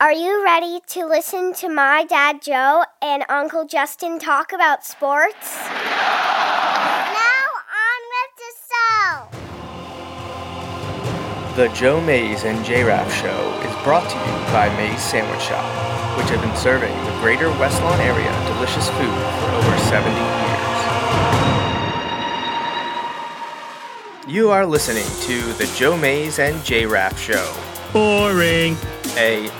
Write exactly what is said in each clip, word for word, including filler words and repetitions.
Are you ready to listen to my dad, Joe, and Uncle Justin talk about sports? Now on with the show! The Joe Mays and J-Raff Show is brought to you by Mays Sandwich Shop, which have been serving the greater West Lawn area delicious food for over seventy years. You are listening to The Joe Mays and J-Raff Show. Boring. A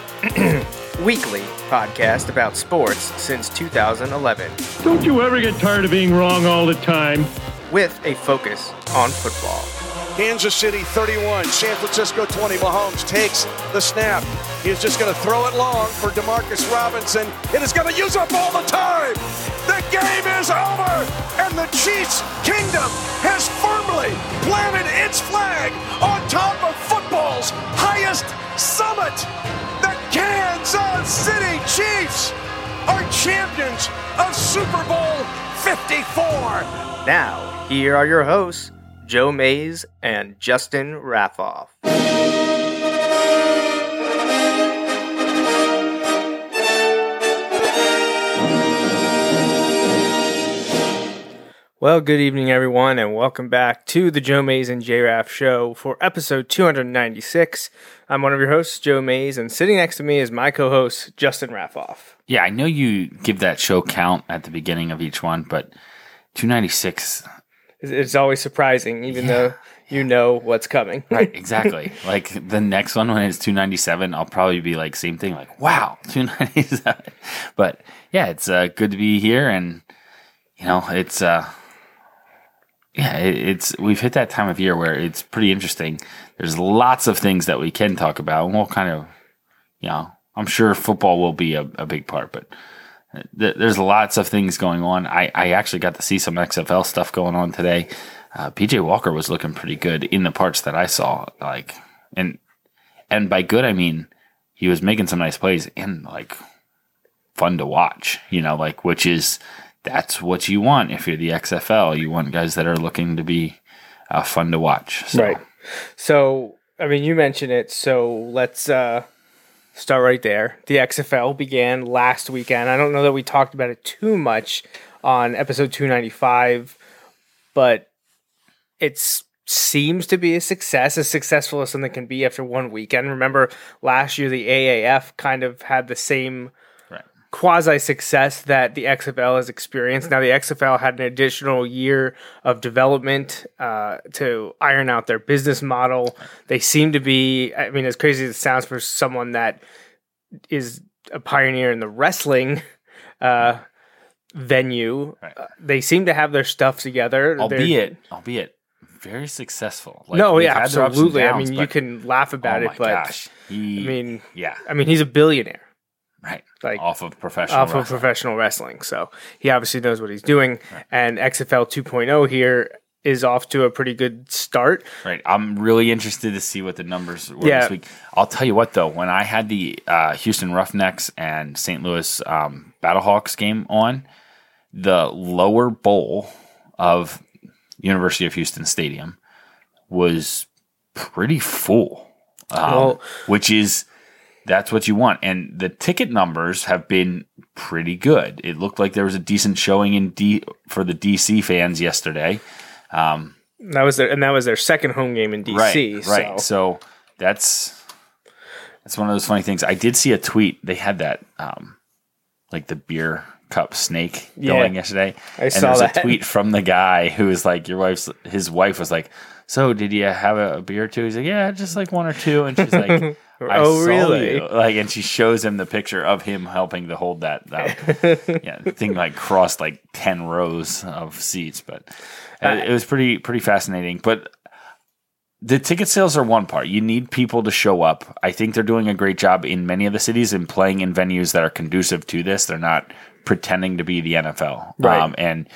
weekly podcast about sports since two thousand eleven. Don't you ever get tired of being wrong all the time? With a focus on football. Kansas City thirty-one, San Francisco twenty. Mahomes takes the snap. He's just going to throw it long for DeMarcus Robinson. It is going to use up all the time. The game is over, and the Chiefs' kingdom has firmly planted its flag on top of football's highest summit. The Kansas City Chiefs are champions of Super Bowl fifty-four. Now, here are your hosts, Joe Mays and Justin Raffoff. Well, good evening, everyone, and welcome back to the Joe Mays and J-Raff Show for episode two hundred ninety-six. I'm one of your hosts, Joe Mays, and sitting next to me is my co-host, Justin Raffoff. Yeah, I know you give that show count at the beginning of each one, but two ninety-six... It's always surprising, even yeah, though you yeah. know what's coming. Right, exactly. Like, the next one, when it's two ninety-seven, I'll probably be like, same thing, like, wow, two ninety-seven. But, yeah, it's uh, good to be here, and, you know, it's... Uh, Yeah, it's we've hit that time of year where it's pretty interesting. There's lots of things that we can talk about, and we'll kind of, you know, I'm sure football will be a, a big part, but th- there's lots of things going on. I, I actually got to see some X F L stuff going on today. Uh, P J Walker was looking pretty good in the parts that I saw, like, and and by good I mean he was making some nice plays and like fun to watch, you know, like which is. That's what you want if you're the X F L. You want guys that are looking to be uh, fun to watch. So. Right. So, I mean, you mentioned it, so let's uh, start right there. The X F L began last weekend. I don't know that we talked about it too much on episode two ninety-five, but it seems to be a success, as successful as something can be after one weekend. Remember, last year the A A F kind of had the same quasi-success that the X F L has experienced. Now, the X F L had an additional year of development uh, to iron out their business model. They seem to be, I mean, as crazy as it sounds for someone that is a pioneer in the wrestling uh, venue, right. uh, they seem to have their stuff together. Albeit, They're, albeit very successful. Like, no, yeah, absolutely. Downs, I mean, but, you can laugh about oh it, but gosh. He, I mean, yeah, I mean, he's a billionaire. Right, like off of professional off wrestling. of professional wrestling. So he obviously knows what he's doing. Right. And X F L two point oh here is off to a pretty good start. Right, I'm really interested to see what the numbers were yeah. this week. I'll tell you what, though, when I had the uh, Houston Roughnecks and Saint Louis um, Battlehawks game on, the lower bowl of University of Houston Stadium was pretty full, um, well, which is. That's what you want. And the ticket numbers have been pretty good. It looked like there was a decent showing in D for the D C fans yesterday. Um, that was their, and that was their second home game in D C. Right, right. So, so that's that's one of those funny things. I did see a tweet. They had that, um, like the beer cup snake yeah, going yesterday. I and saw that. A tweet from the guy who was like, your wife's, his wife was like, so did you have a, a beer or two? He's like, yeah, just like one or two. And she's like... I oh, really? You. Like, and she shows him the picture of him helping to hold that, that yeah, thing, like, crossed, like, ten rows of seats. But uh, it was pretty pretty fascinating. But the ticket sales are one part. You need people to show up. I think they're doing a great job in many of the cities and playing in venues that are conducive to this. They're not pretending to be the N F L. Right. Um, and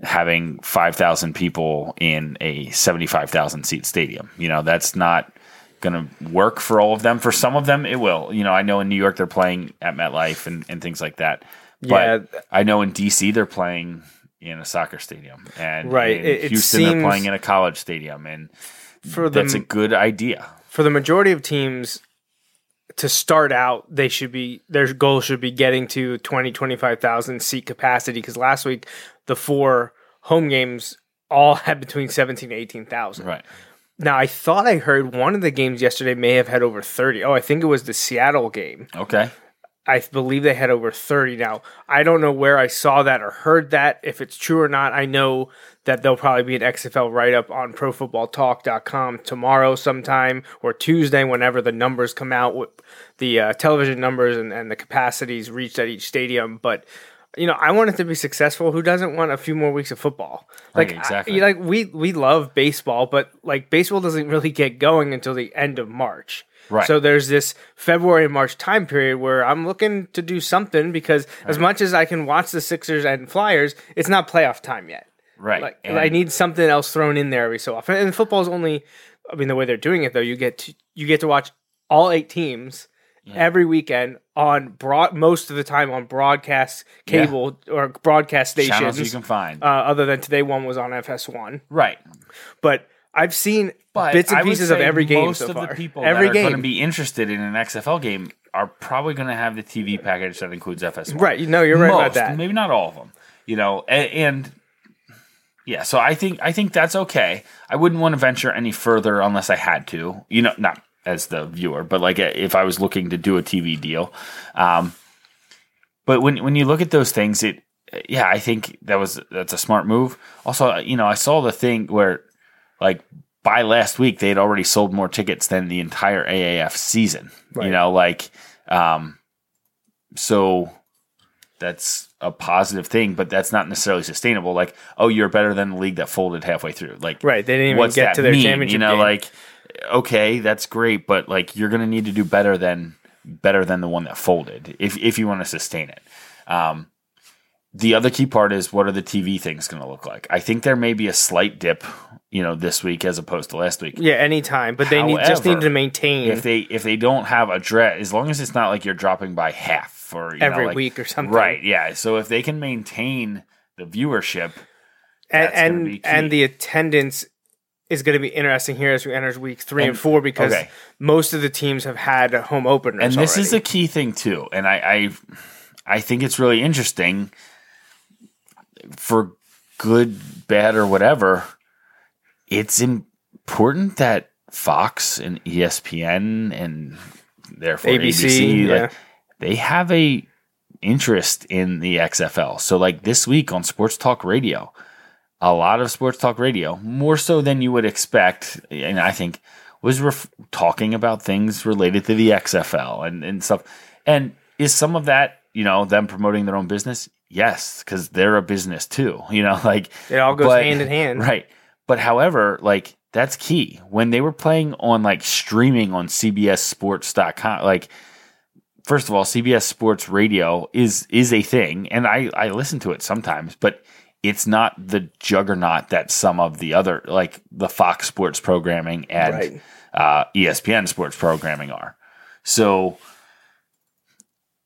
having five thousand people in a seventy-five thousand seat stadium. You know, that's not... going to work for all of them. For some of them, it will. You know, I know in New York they're playing at MetLife and, and things like that. But yeah. I know in D C they're playing in a soccer stadium, and right. in it, Houston it seems, they're playing in a college stadium, and for that's the, a good idea. For the majority of teams, to start out, they should be their goal should be getting to twenty, twenty-five thousand seat capacity, because last week the four home games all had between seventeen and eighteen thousand. Right. Now, I thought I heard one of the games yesterday may have had over thirty. Oh, I think it was the Seattle game. Okay. I believe they had over thirty. Now, I don't know where I saw that or heard that, if it's true or not. I know that there'll probably be an X F L write-up on pro football talk dot com tomorrow sometime, or Tuesday, whenever the numbers come out, with the uh, television numbers and, and the capacities reached at each stadium. But, you know, I want it to be successful. Who doesn't want a few more weeks of football? Like, right, exactly. I, you know, like we, we love baseball, but like baseball doesn't really get going until the end of March. Right. So there's this February and March time period where I'm looking to do something, because right. as much as I can watch the Sixers and Flyers, it's not playoff time yet. Right. Like, and I need something else thrown in there every so often. And football's only, I mean, the way they're doing it though, you get to, you get to watch all eight teams yeah. every weekend on broad, most of the time on broadcast cable yeah. or broadcast stations. Channels you can find. Uh, other than today, one was on F S one. Right. But I've seen but bits and pieces of every game so far. Most of the people every that are game. going to be interested in an X F L game are probably going to have the T V package that includes F S one. Right. No, you're right most, about that. Maybe not all of them. You know, and, and yeah, so I think I think that's okay. I wouldn't want to venture any further unless I had to. You know, not as the viewer, but like if I was looking to do a T V deal. Um, but when when you look at those things, it yeah, I think that was that's a smart move. Also, you know, I saw the thing where, like, by last week, they had already sold more tickets than the entire A A F season. Right. You know, like, um, so that's a positive thing, but that's not necessarily sustainable. Like, oh, you're better than the league that folded halfway through. Like, right? They didn't even get to their mean? championship. You know, game. Like, okay, that's great, but like, you're going to need to do better than better than the one that folded if if you want to sustain it. Um, the other key part is, what are the T V things going to look like? I think there may be a slight dip, you know, this week as opposed to last week. Yeah, anytime, but they However, need, just need to maintain. If they if they don't have a dress, as long as it's not like you're dropping by half or you every know, like, week or something, right? Yeah. So if they can maintain the viewership and and, be and the attendance is going to be interesting here as we enter week three and, and four, because okay. most of the teams have had home openers, and this already. is a key thing too. And I I, I think it's really interesting. For good, bad, or whatever, it's important that Fox and E S P N and therefore A B C, A B C yeah. like, they have a interest in the X F L. So, like this week on Sports Talk Radio, a lot of Sports Talk Radio, more so than you would expect, and I think was ref- talking about things related to the X F L and, and stuff. And is some of that, you know, them promoting their own business? Yes, because they're a business too, you know, like it all goes but, hand in hand. Right. But however, like that's key. When they were playing on like streaming on C B S sports dot com, like first of all, C B S Sports Radio is is a thing, and I, I listen to it sometimes, but it's not the juggernaut that some of the other, like the Fox Sports programming and right. uh, E S P N Sports programming are. So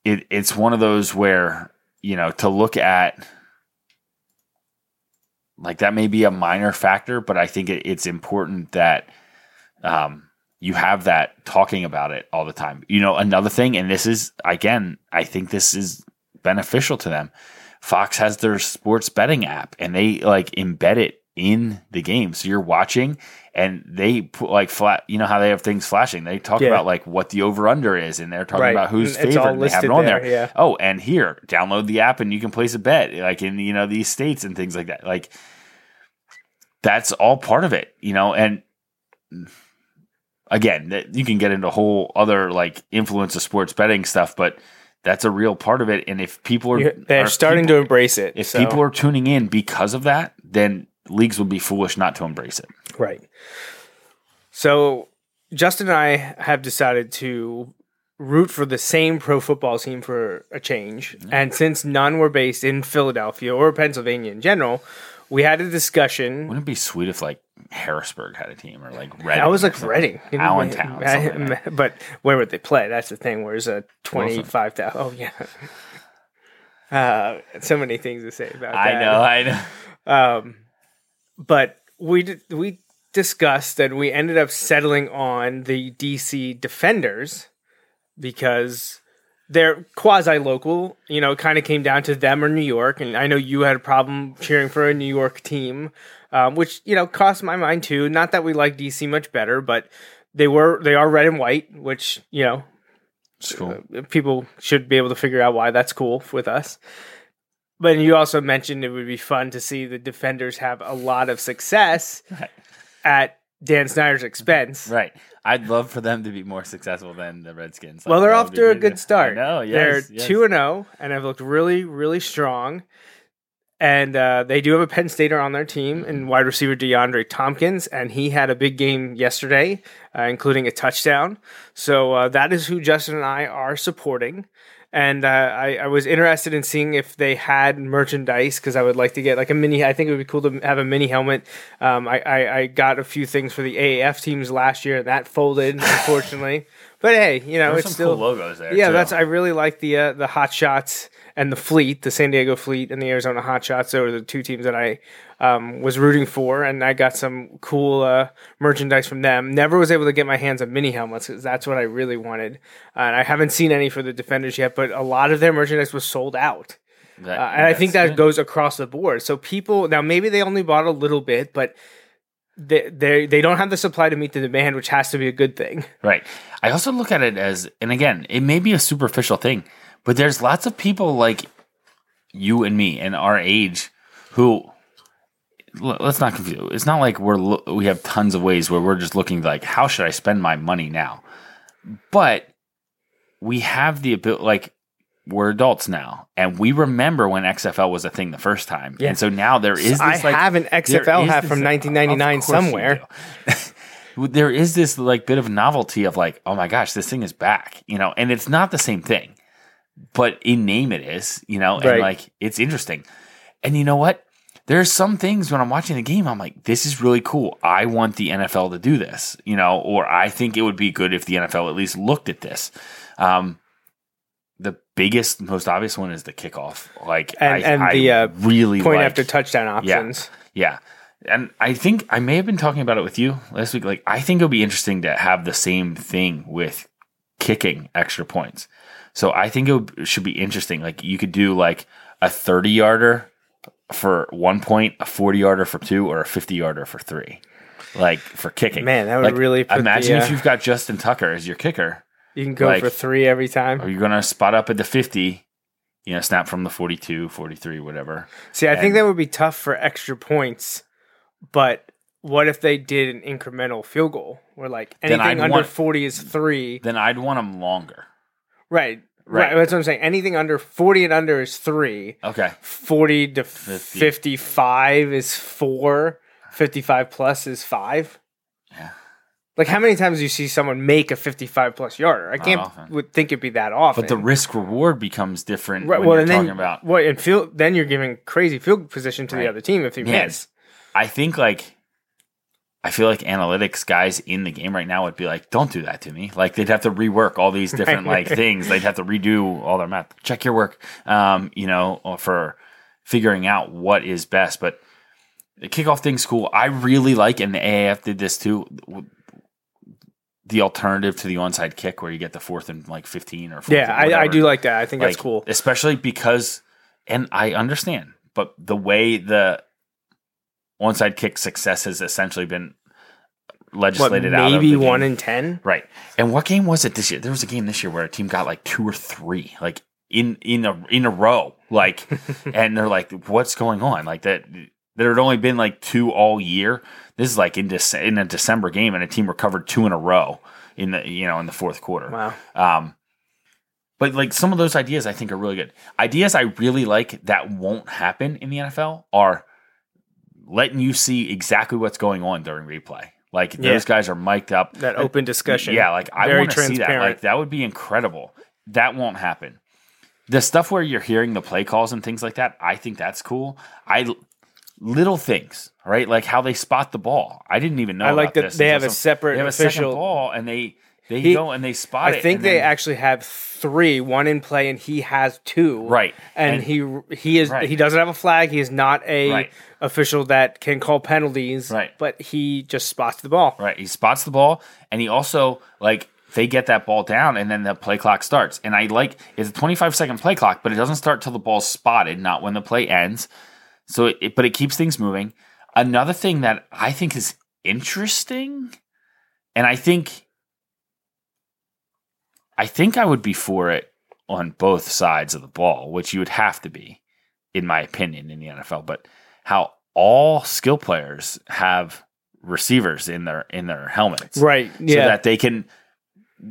it it's one of those where, you know, to look at, like, that may be a minor factor, but I think it, it's important that um, you have that talking about it all the time. You know, another thing, and this is, again, I think this is beneficial to them. Fox has their sports betting app, and they, like, embed it in the game. So you're watching, and they put, like, flat, you know how they have things flashing. They talk yeah. about, like, what the over-under is, and they're talking right. about who's it's favored. They have it on there. there. Yeah. Oh, and here, download the app, and you can place a bet, like, in, you know, these states and things like that. Like, that's all part of it, you know. And again, that you can get into a whole other, like, influence of sports betting stuff, but that's a real part of it. And if people are, they're are starting people, to embrace it. If so. people are tuning in because of that, then leagues would be foolish not to embrace it. Right. So Justin and I have decided to root for the same pro football team for a change. Mm-hmm. And since none were based in Philadelphia or Pennsylvania in general, we had a discussion. Wouldn't it be sweet if like Harrisburg had a team, or like Reading? I was like Reading. Allentown. I, like but where would they play? That's the thing. Where's a twenty-five thousand? Oh, yeah. Uh, so many things to say about I that. I know, I know. Um, But we did, we discussed, and we ended up settling on the D C Defenders because they're quasi-local, you know, kind of came down to them or New York. And I know you had a problem cheering for a New York team, um, which, you know, crossed my mind too. Not that we like D C much better, but they were they are red and white, which, you know, cool. uh, people should be able to figure out why that's cool with us. But you also mentioned it would be fun to see the Defenders have a lot of success right. at Dan Snyder's expense. Right. I'd love for them to be more successful than the Redskins. Like, well, they're off to a good start. No, yes. They're two and oh, and have looked really, really strong. And uh, they do have a Penn Stater on their team and wide receiver DeAndre Tompkins, and he had a big game yesterday, uh, including a touchdown. So uh, that is who Justin and I are supporting. And uh, I, I was interested in seeing if they had merchandise, because I would like to get like a mini. I think it would be cool to have a mini helmet. Um, I, I, I got a few things for the A A F teams last year, and that folded, unfortunately. But hey, you know, there's it's some still cool logos there. Yeah, too. that's I really like the uh, the Hot Shots and the Fleet, the San Diego Fleet and the Arizona Hot Shots. Those are the two teams that I um, was rooting for, and I got some cool uh, merchandise from them. Never was able to get my hands on mini helmets, because that's what I really wanted. Uh, and I haven't seen any for the Defenders yet, but a lot of their merchandise was sold out. That, uh, and I think that good. goes across the board. So people, now maybe they only bought a little bit, but they, they they don't have the supply to meet the demand, which has to be a good thing. Right. I also look at it as, and again, it may be a superficial thing, but there's lots of people like you and me and our age who, let's not confuse. It's not like we're lo- we have tons of ways where we're just looking like, how should I spend my money now? But we have the ability, like we're adults now, and we remember when X F L was a thing the first time. Yeah. And so now there is this, I like, have an X F L hat from nineteen ninety-nine somewhere. There is this like bit of novelty of like, oh my gosh, this thing is back, you know, and it's not the same thing. But in name it is, you know, and right. like it's interesting. And you know what? There's some things when I'm watching the game, I'm like, this is really cool. I want the N F L to do this, you know, or I think it would be good if the N F L at least looked at this. Um, the biggest, most obvious one is the kickoff. Like, and, I, and I the uh, really point like, after touchdown options. Yeah. yeah. And I think I may have been talking about it with you last week. Like, I think it would be interesting to have the same thing with kicking extra points. So I think it should be interesting. Like, you could do like a thirty-yarder for one point, a forty-yarder for two, or a fifty-yarder for three, like for kicking. Man, that would like, really put imagine the, uh, if you've got Justin Tucker as your kicker. You can go like, for three every time. Or you're going to spot up at the fifty, you know, snap from the forty-two, forty-three, whatever. See, I and, think that would be tough for extra points, but what if they did an incremental field goal where like anything under want, forty is three? Then I'd want them longer. Right, right, right. That's what I'm saying. Anything under forty and under is three. Okay. forty to fifty. fifty-five is four. fifty-five plus is five. Yeah. Like, how many times do you see someone make a fifty-five plus yarder? I can't would think it'd be that often. But the risk reward becomes different right, when well, you're and talking then, about. Well, and field, then you're giving crazy field position to right. the other team if you yeah, miss. I think, like, I feel like analytics guys in the game right now would be like, don't do that to me. Like, they'd have to rework all these different like things. They'd have to redo all their math. Check your work, um, you know, for figuring out what is best. But the kickoff thing's cool. I really like, and the A A F did this too, the alternative to the onside kick where you get the fourth and like fifteen or fourth. Yeah, I, I do like that. I think like, that's cool. Especially because, and I understand, but the way the onside kick success has essentially been legislated what, out of maybe one in ten, right? And what game was it this year? There was a game this year where a team got like two or three, like in in a in a row, like, and they're like, "What's going on?" Like that. There had only been like two all year. This is like in Dece- in a December game, and a team recovered two in a row in the you know in the fourth quarter. Wow. Um, But like some of those ideas, I think are really good ideas. I really like that won't happen in the N F L are letting you see exactly what's going on during replay. Like, yeah. those guys are mic'd up. That open discussion. Yeah, like, I want to see that. Like, that would be incredible. That won't happen. The stuff where you're hearing the play calls and things like that, I think that's cool. I Little things, right? Like, how they spot the ball. I didn't even know I like about that this. They have a separate they have official. a second ball, and they, they he, go and they spot I it. I think they then, actually have three, one in play, and he has two. Right. And, and he he is right. he doesn't have a flag. He is not a... Right. official that can call penalties, right. but he just spots the ball. Right, he spots the ball, and he also, like, they get that ball down, and then the play clock starts. And I like it's a twenty-five second play clock, but it doesn't start till the ball's spotted, not when the play ends. So, it, it, but it keeps things moving. Another thing that I think is interesting, and I think, I think I would be for it on both sides of the ball, which you would have to be, in my opinion, in the N F L. But how all skill players have receivers in their in their helmets, right? Yeah, so that they can,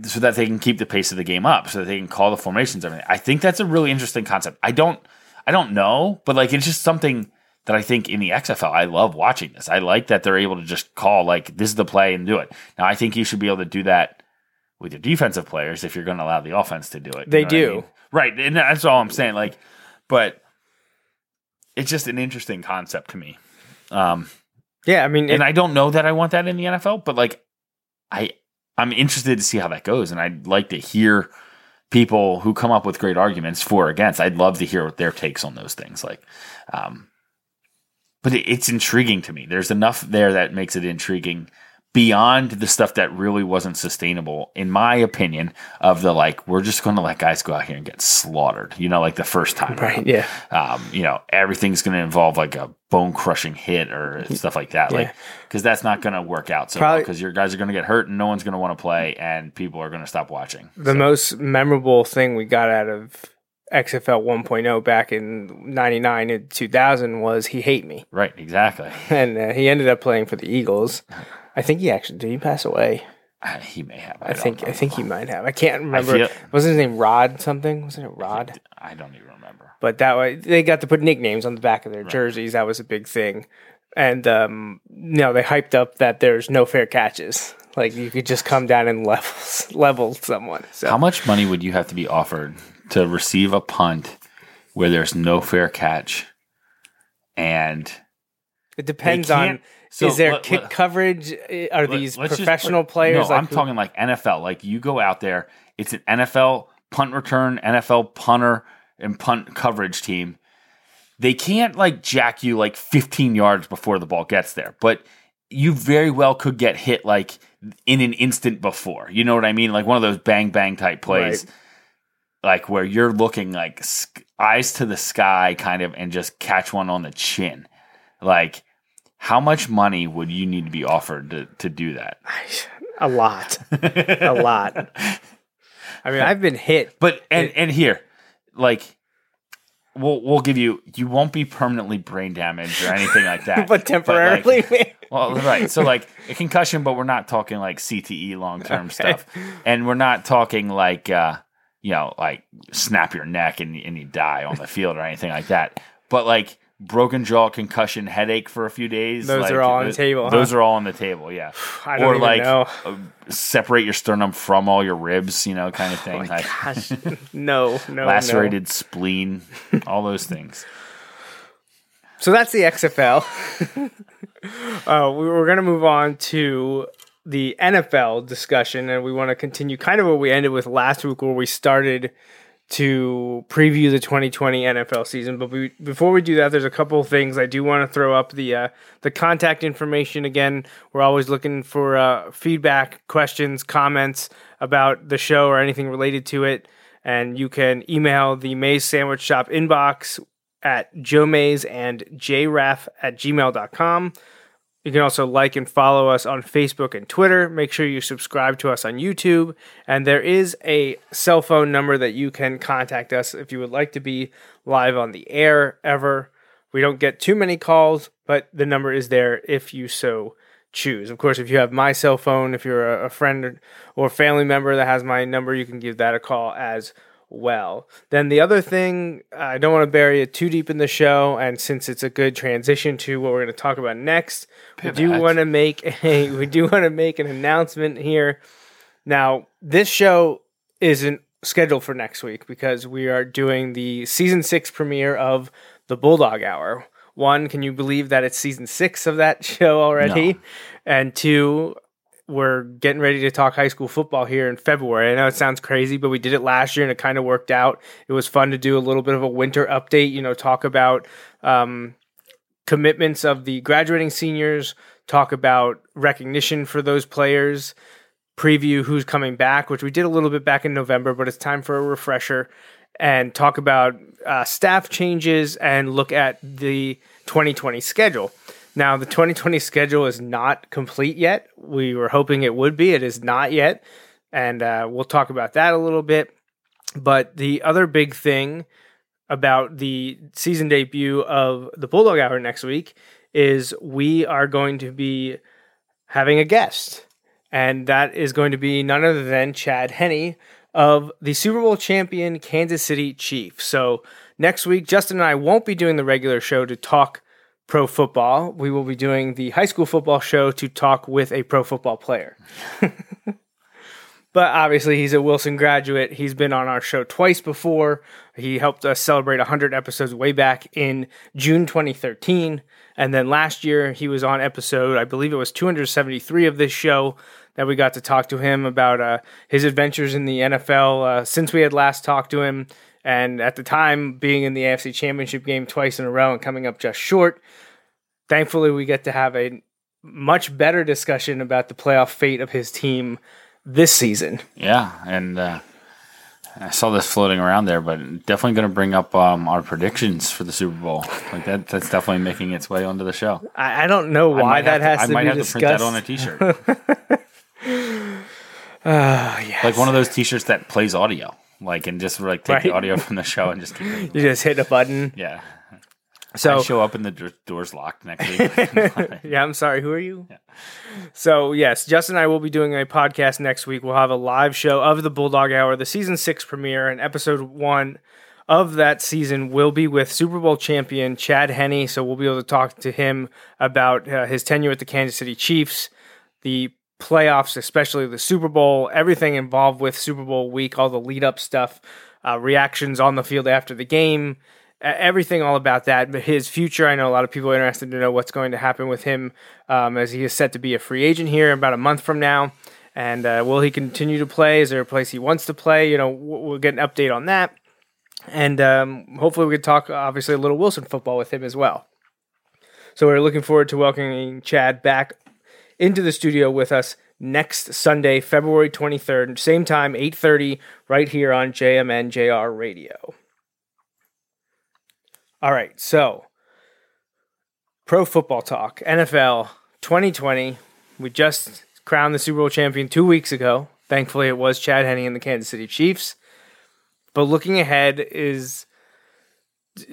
so that they can keep the pace of the game up, so that they can call the formations, everything. I think that's a really interesting concept. I don't, I don't know, but like it's just something that I think in the X F L, I love watching this. I like that they're able to just call like this is the play and do it. Now I think you should be able to do that with your defensive players if you're going to allow the offense to do it. They do, I mean? Right? And that's all I'm saying. Like, but it's just an interesting concept to me. Um, yeah, I mean, and it, I don't know that I want that in the N F L, but like, I. I'm interested to see how that goes, and I'd like to hear people who come up with great arguments for or against. I'd love to hear what their takes on those things. Like, um, but it, it's intriguing to me. There's enough there that makes it intriguing beyond the stuff that really wasn't sustainable, in my opinion, of the, like, we're just going to let guys go out here and get slaughtered, you know, like the first time. Right, around. Yeah. Um, you know, everything's going to involve, like, a bone-crushing hit or stuff like that, yeah. like, because that's not going to work out so well, because your guys are going to get hurt and no one's going to want to play and people are going to stop watching. The so. most memorable thing we got out of X F L one point oh back in ninety-nine and two thousand was He Hate Me. Right, exactly. And uh, he ended up playing for the Eagles. I think he actually did. He pass away. Uh, he may have. I, I think. I think he might have. I can't remember. I feel, Wasn't his name Rod something? Wasn't it Rod? I don't even remember. But that way they got to put nicknames on the back of their right. jerseys. That was a big thing, and um, you know, they hyped up that there's no fair catches. Like you could just come down and level level someone. So. How much money would you have to be offered to receive a punt where there's no fair catch? And it depends on. So is there let, kick let, coverage? Are let, these professional just, players? No, like I'm who? talking like N F L. Like you go out there, it's an N F L punt return, N F L punter and punt coverage team. They can't like jack you like fifteen yards before the ball gets there, but you very well could get hit like in an instant before. You know what I mean? Like one of those bang bang type plays, right. like where you're looking like eyes to the sky kind of and just catch one on the chin, like. How much money would you need to be offered to, to do that? A lot. A lot. I mean, I've been hit. But and, and here, like we'll we'll give you you won't be permanently brain damaged or anything like that. But temporarily. But like, well, right. So like a concussion, but we're not talking like C T E long term okay. stuff. And we're not talking like uh, you know, like snap your neck and and you die on the field or anything like that. But like broken jaw, concussion, headache for a few days. Those like, are all on the table. Those huh? are all on the table, yeah. I don't or even like know. Separate your sternum from all your ribs, you know, kind of thing. Oh my like, gosh. no, no, lacerated no. spleen, all those things. So that's the X F L. uh, we we're going to move on to the N F L discussion, and we want to continue kind of what we ended with last week, where we started to preview the twenty twenty N F L season. But we, before we do that, there's a couple of things. I do want to throw up the uh, the contact information again. We're always looking for uh, feedback, questions, comments about the show or anything related to it. And you can email the Mays Sandwich Shop inbox at Joe Mays and J Raff at gmail dot com. You can also like and follow us on Facebook and Twitter. Make sure you subscribe to us on YouTube. And there is a cell phone number that you can contact us if you would like to be live on the air ever. We don't get too many calls, but the number is there if you so choose. Of course, if you have my cell phone, if you're a friend or family member that has my number, you can give that a call as well. Then the other thing, I don't want to bury it too deep in the show, and since it's a good transition to what we're going to talk about next, Pivot. we do want to make a we do want to make an announcement here. Now, this show isn't scheduled for next week because we are doing the season six premiere of the Bulldog Hour. One, can you believe that it's season six of that show already? No. And two, we're getting ready to talk high school football here in February. I know it sounds crazy, but we did it last year and it kind of worked out. It was fun to do a little bit of a winter update, you know, talk about um, commitments of the graduating seniors, talk about recognition for those players, preview who's coming back, which we did a little bit back in November, but it's time for a refresher and talk about uh, staff changes and look at the twenty twenty schedule. Now, the twenty twenty schedule is not complete yet. We were hoping it would be. It is not yet, and uh, we'll talk about that a little bit. But the other big thing about the season debut of the Bulldog Hour next week is we are going to be having a guest, and that is going to be none other than Chad Henne of the Super Bowl champion Kansas City Chiefs. So next week, Justin and I won't be doing the regular show to talk pro football. We will be doing the high school football show to talk with a pro football player. But obviously, he's a Wilson graduate. He's been on our show twice before. He helped us celebrate one hundred episodes way back in June twenty thirteen. And then last year, he was on episode, I believe it was two hundred seventy-three of this show, that we got to talk to him about uh, his adventures in the N F L uh, since we had last talked to him. And at the time, being in the A F C Championship game twice in a row and coming up just short. Thankfully, we get to have a much better discussion about the playoff fate of his team this season. Yeah, and uh, I saw this floating around there, but definitely going to bring up um, our predictions for the Super Bowl. Like that, that's definitely making its way onto the show. I, I don't know why that has to be discussed. I might have to print that on a T-shirt. Uh, yes. Like one of those T-shirts that plays audio, like and just like take right. the audio from the show and just keep it. You just hit a button. Yeah. So I show up and the do- door's locked next week. Yeah, I'm sorry. Who are you? Yeah. So yes, Justin and I will be doing a podcast next week. We'll have a live show of the Bulldog Hour, the season six premiere, and episode one of that season will be with Super Bowl champion Chad Henne. So we'll be able to talk to him about uh, his tenure at the Kansas City Chiefs, the playoffs, especially the Super Bowl, everything involved with Super Bowl week, all the lead-up stuff, uh, reactions on the field after the game, everything all about that. But his future, I know a lot of people are interested to know what's going to happen with him um, as he is set to be a free agent here about a month from now. And uh, will he continue to play? Is there a place he wants to play? You know, we'll get an update on that. And um, hopefully we can talk, obviously, a little Wilson football with him as well. So we're looking forward to welcoming Chad back into the studio with us next Sunday, February twenty-third, same time, eight thirty, right here on J M N J R Radio. All right, so pro football talk, N F L twenty twenty. We just crowned the Super Bowl champion two weeks ago. Thankfully, it was Chad Henne and the Kansas City Chiefs. But looking ahead, is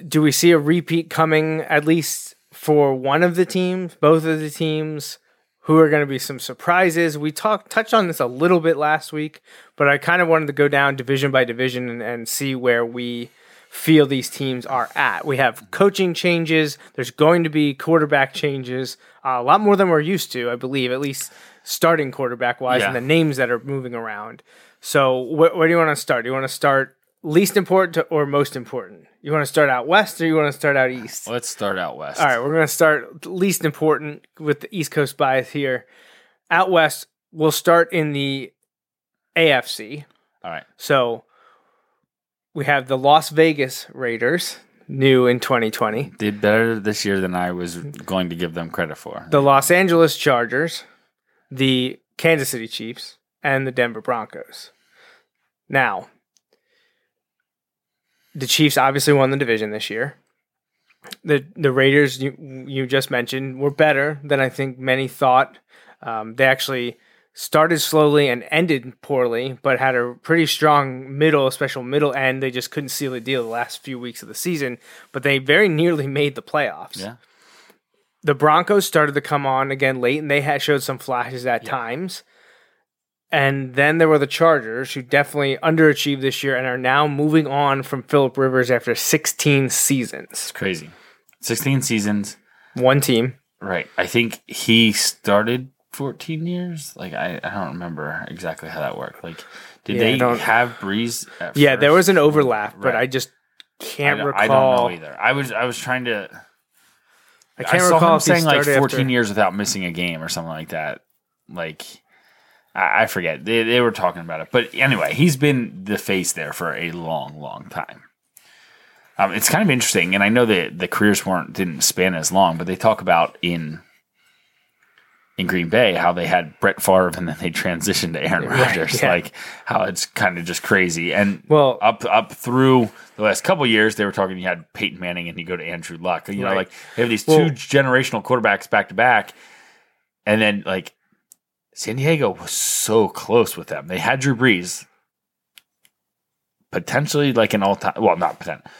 do we see a repeat coming, at least for one of the teams, both of the teams? Who are going to be some surprises? We talked touched on this a little bit last week, but I kind of wanted to go down division by division and, and see where we feel these teams are at. We have coaching changes. There's going to be quarterback changes, uh, a lot more than we're used to, I believe, at least starting quarterback-wise, yeah. And the names that are moving around. So wh- where do you want to start? Do you want to start least important to, or most important? You want to start out west or you want to start out east? Let's start out west. All right, we're going to start least important with the East Coast bias here. Out west, we'll start in the A F C. All right. So we have the Las Vegas Raiders, new in twenty twenty. Did better this year than I was going to give them credit for. The Los Angeles Chargers, the Kansas City Chiefs, and the Denver Broncos. Now, the Chiefs obviously won the division this year. The the Raiders, you, you just mentioned, were better than I think many thought. Um, they actually started slowly and ended poorly, but had a pretty strong middle, special middle end. They just couldn't seal the deal the last few weeks of the season, but they very nearly made the playoffs. Yeah. The Broncos started to come on again late, and they had showed some flashes at yeah. times. And then there were the Chargers, who definitely underachieved this year and are now moving on from Phillip Rivers after sixteen seasons. It's crazy. sixteen seasons. One team. Right. I think he started fourteen years. Like, I, I don't remember exactly how that worked. Like, did yeah, they have Brees at first? Yeah, there was an overlap, right. But I just can't I recall. I don't know either. I was, I was trying to... I can't I saw recall him saying, like, fourteen after... years without missing a game or something like that. Like... I forget. They they were talking about it. But anyway, he's been the face there for a long, long time. Um, it's kind of interesting, and I know that the careers weren't didn't span as long, but they talk about in in Green Bay, how they had Brett Favre and then they transitioned to Aaron Rodgers, right, yeah. like how it's kind of just crazy. And well, up up through the last couple of years, they were talking, you had Peyton Manning and you go to Andrew Luck. You right. know, like they have these two well, generational quarterbacks back to back. And then like San Diego was so close with them. They had Drew Brees, potentially like an all-time, well, not potentially.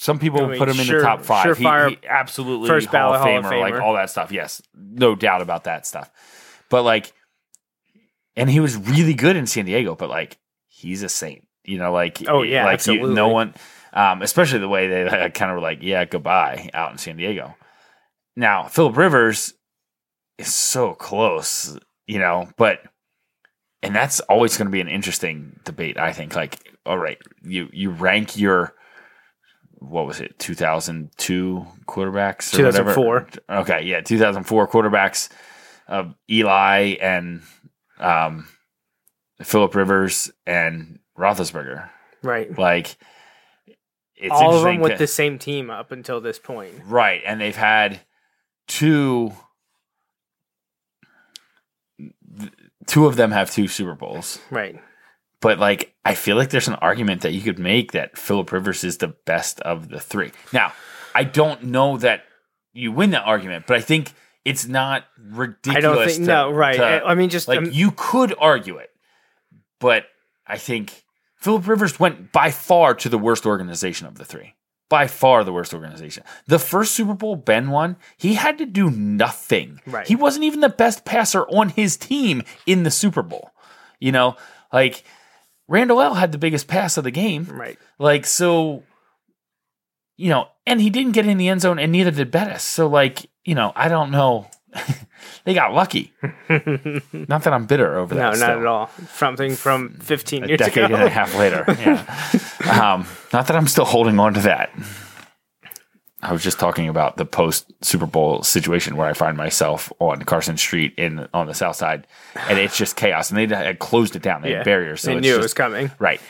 Some people I mean, put him in sure, the top five. He, he absolutely first Hall of Famer, Hall of Famer, like all that stuff. Yes, no doubt about that stuff. But like, and he was really good in San Diego. But like, he's a saint, you know. Like, oh yeah, like absolutely. You, no one, um, especially the way they like, kind of were like, yeah, goodbye out in San Diego. Now Phillip Rivers is so close, you know, but. And that's always going to be an interesting debate, I think. Like, all right, you, you rank your, what was it, two thousand two quarterbacks or two thousand four. Whatever? Okay, yeah, two thousand four quarterbacks of Eli and um, Phillip Rivers and Roethlisberger. Right. Like, it's all of them with to, the same team up until this point. Right, and they've had two... Th- Two of them have two Super Bowls. Right. But, like, I feel like there's an argument that you could make that Phillip Rivers is the best of the three. Now, I don't know that you win that argument, but I think it's not ridiculous. I don't think, to, no, right. To, I mean, just. Like, I'm, you could argue it, but I think Phillip Rivers went by far to the worst organization of the three. By far the worst organization. The first Super Bowl Ben won, he had to do nothing. Right. He wasn't even the best passer on his team in the Super Bowl. You know, like Randall L had the biggest pass of the game. Right. Like, so, you know, and he didn't get in the end zone and neither did Bettis. So, like, you know, I don't know. They got lucky. Not that I'm bitter over that. No, still. Not at all. Something from fifteen a years ago. A decade and a half later. Yeah. um, not that I'm still holding on to that. I was just talking about the post-Super Bowl situation where I find myself on Carson Street in on the south side, and it's just chaos. And they had closed it down. They yeah. had barriers. So they it's knew just, it was coming. Right.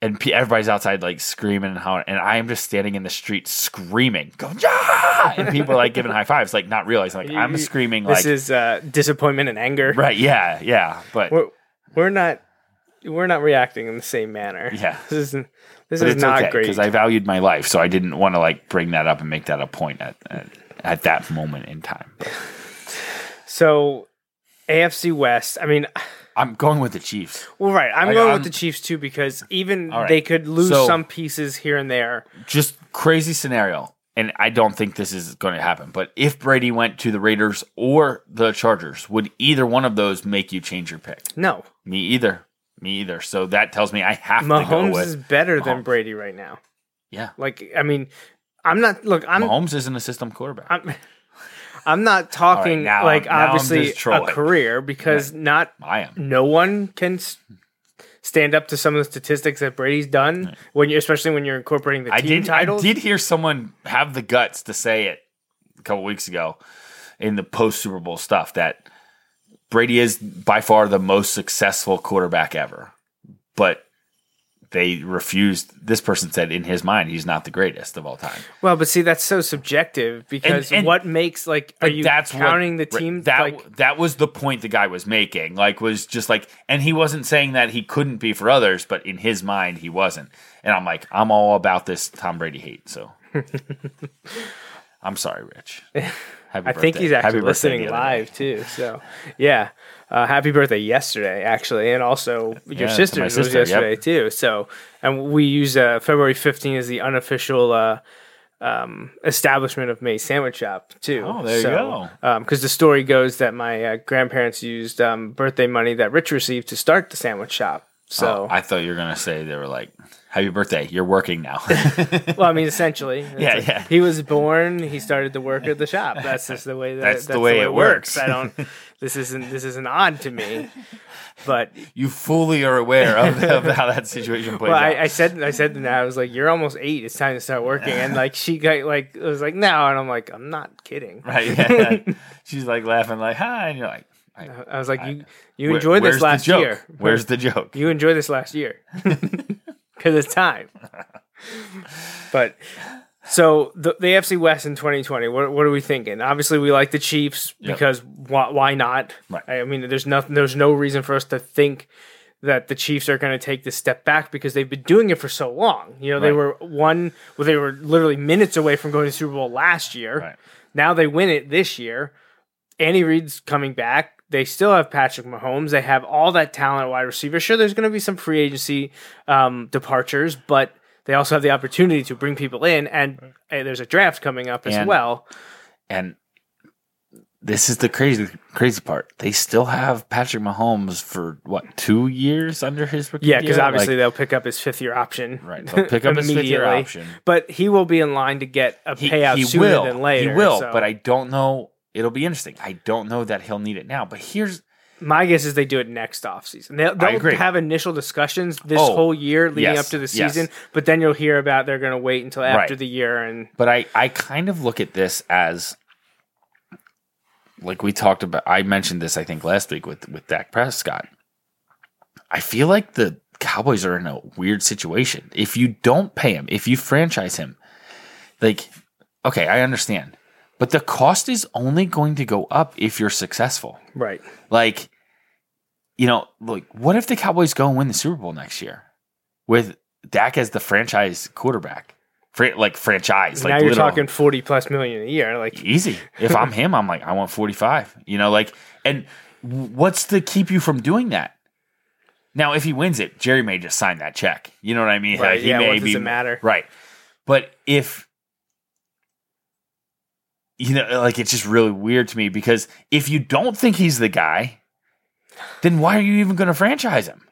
And everybody's outside, like, screaming and hollering. And I am just standing in the street screaming, going, yeah! And people are, like, giving high fives, like, not realizing. Like, I'm screaming, this like... This is uh, disappointment and anger. Right, yeah, yeah, but... We're, we're not we're not reacting in the same manner. Yeah. This is, this is not okay, great. Because I valued my life, so I didn't want to, like, bring that up and make that a point at, at, at that moment in time. But. So, A F C West, I mean... I'm going with the Chiefs. Well, right. I'm I, going I'm, with the Chiefs, too, because even right. they could lose so, some pieces here and there. Just crazy scenario, and I don't think this is going to happen, but if Brady went to the Raiders or the Chargers, would either one of those make you change your pick? No. Me either. Me either. So that tells me I have Mahomes to go with. Mahomes is better Mahomes. than Brady right now. Yeah. Like, I mean, I'm not – look, I'm – Mahomes isn't a system quarterback. I'm – I'm not talking right, now, like now obviously a career because yeah, not I am. No one can stand up to some of the statistics that Brady's done when you, especially when you're incorporating the I team did, titles. I did hear someone have the guts to say it a couple weeks ago in the post Super Bowl stuff that Brady is by far the most successful quarterback ever, but. They refused. This person said, in his mind, he's not the greatest of all time. Well, but see, that's so subjective because and, and, what makes like are you that's counting what, the team? That like, that was the point the guy was making. Like was just like, and he wasn't saying that he couldn't be for others, but in his mind, he wasn't. And I'm like, I'm all about this Tom Brady hate. So I'm sorry, Rich. Happy I birthday. think he's actually listening to live too. So yeah. Uh, happy birthday yesterday, actually, and also your yeah, sister's sister, was yesterday yep. too. So, and we use uh, February fifteenth as the unofficial uh, um, establishment of Mays Sandwich Shop too. Oh, there so, you go. Because um, the story goes that my uh, grandparents used um, birthday money that Rich received to start the sandwich shop. So oh, I thought you were gonna say they were like, "Happy birthday! You're working now." Well, I mean, essentially, yeah, like, yeah. He was born. He started to work at the shop. That's just the way that that's, that's the, way the way it works. works. I don't. This isn't. This isn't odd to me. But you fully are aware of, of how that situation plays well, out. Well, I, I said, I said to that I was like, "You're almost eight. It's time to start working." And like, she got like, I was like, "No," and I'm like, "I'm not kidding." Right? Yeah. She's like laughing, like, "Hi," and you're like. I, I was like, I, you, you enjoyed where, this last year. Where's the joke? You enjoyed this last year. Because it's time. But, so, the, the A F C West in twenty twenty, what, what are we thinking? Obviously, we like the Chiefs yep. because why, why not? Right. I mean, there's nothing. There's no reason for us to think that the Chiefs are going to take this step back because they've been doing it for so long. You know, right. they were one. Well, they were literally minutes away from going to the Super Bowl last year. Right. Now they win it this year. Andy Reid's coming back. They still have Patrick Mahomes. They have all that talent at wide receiver. Sure, there's going to be some free agency um, departures, but they also have the opportunity to bring people in, and hey, there's a draft coming up as and, well. And this is the crazy crazy part. They still have Patrick Mahomes for, what, two years under his rookie Yeah, because obviously like, they'll pick up his fifth-year option. Right, they'll pick up his fifth-year option. But he will be in line to get a he, payout he sooner will. than later. He will, so. but I don't know. It'll be interesting. I don't know that he'll need it now, but here's... My guess is they do it next offseason. They'll, they'll have initial discussions this oh, whole year leading yes, up to the season, yes. but then you'll hear about they're going to wait until after right. the year. And But I, I kind of look at this as, like we talked about, I mentioned this I think last week with, with Dak Prescott. I feel like the Cowboys are in a weird situation. If you don't pay him, if you franchise him, like, okay, I understand. But the cost is only going to go up if you're successful. Right. Like, you know, like what if the Cowboys go and win the Super Bowl next year with Dak as the franchise quarterback? Fra- like franchise. Now like you're little, talking forty plus million a year. Like easy. If I'm him, I'm like, I want forty-five. You know, like, and what's to keep you from doing that? Now, if he wins it, Jerry may just sign that check. You know what I mean? Right. Like, he yeah, may what does be, it matter? Right. But if... You know, like, it's just really weird to me because if you don't think he's the guy, then why are you even going to franchise him?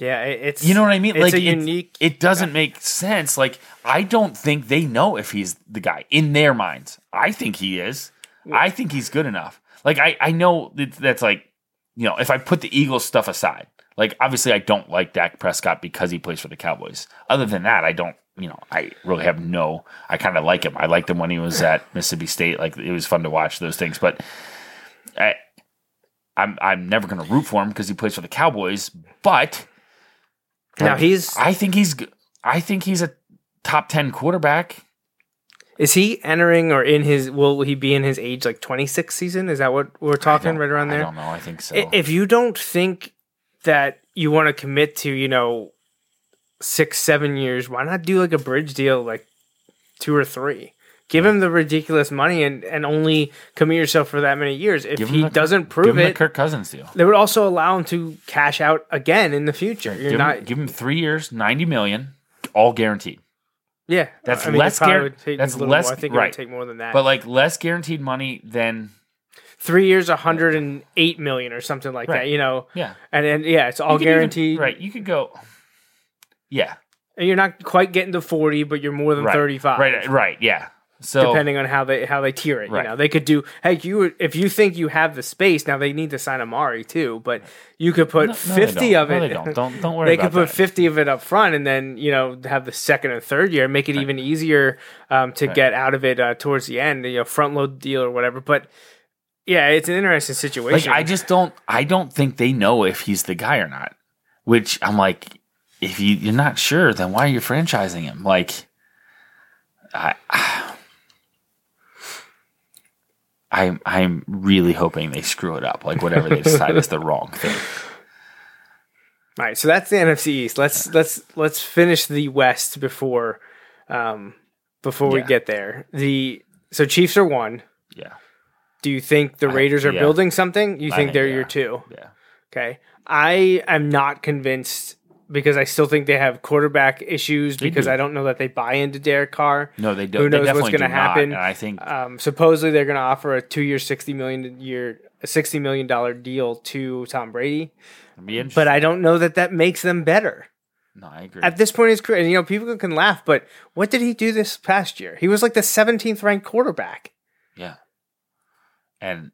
Yeah, it's... You know what I mean? It's like, a unique... It, it doesn't yeah. make sense. Like, I don't think they know if he's the guy in their minds. I think he is. Yeah. I think he's good enough. Like, I, I know that's like, you know, if I put the Eagles stuff aside, like, obviously I don't like Dak Prescott because he plays for the Cowboys. Other than that, I don't... You know, I really have no. I kind of like him. I liked him when he was at Mississippi State. Like it was fun to watch those things. But I, I'm I'm never going to root for him because he plays for the Cowboys. But now he's. I think he's. I think he's a top ten quarterback. Is he entering or in his? Will he be in his age like twenty-six season? Is that what we're talking right around there? I don't know. I think so. If you don't think that you want to commit to, you know. Six, seven years. Why not do like a bridge deal, like two or three? Give him the ridiculous money and, and only commit yourself for that many years. If he the, doesn't prove give him it, the Kirk Cousins deal. They would also allow him to cash out again in the future. You're give not him, give him three years, ninety million, all guaranteed. Yeah, that's I mean, less guaranteed. That's less. More. I think right. it would take more than that. But like less guaranteed money than. Three years, a hundred and eight million or something like right. that. You know. Yeah. And then yeah, it's all guaranteed. Even, right. You could go. Yeah. And you're not quite getting to forty, but you're more than right. thirty-five. Right, right, yeah. So depending on how they how they tier it, right. you know. They could do hey, you if you think you have the space, now they need to sign Amari too, but you could put no, fifty no, of it. No, they don't. don't don't worry they about could put that. fifty of it up front and then, you know, have the second and third year, make it right. even easier um, to right. get out of it uh, towards the end, you know, front load deal or whatever, but yeah, it's an interesting situation. Like I just don't I don't think they know if he's the guy or not, which I'm like if you, you're not sure, then why are you franchising him? Like, I, I'm, I'm really hoping they screw it up. Like, whatever they decide is the wrong thing. All right, so that's the N F C East. Let's yeah. let's let's finish the West before, um, before we yeah. get there. The so Chiefs are one. Yeah. Do you think the Raiders I, yeah. are building something? You I think they're yeah. your two? Yeah. Okay. I am not convinced. Because I still think they have quarterback issues. They because do. I don't know that they buy into Derek Carr. No, they don't. Who knows what's going to happen? Not, I think um, supposedly they're going to offer a two-year, sixty million year, a sixty million dollar deal to Tom Brady. But I don't know that that makes them better. No, I agree. At this point in his career, you know, people can laugh, but what did he do this past year? He was like the seventeenth ranked quarterback. Yeah, and.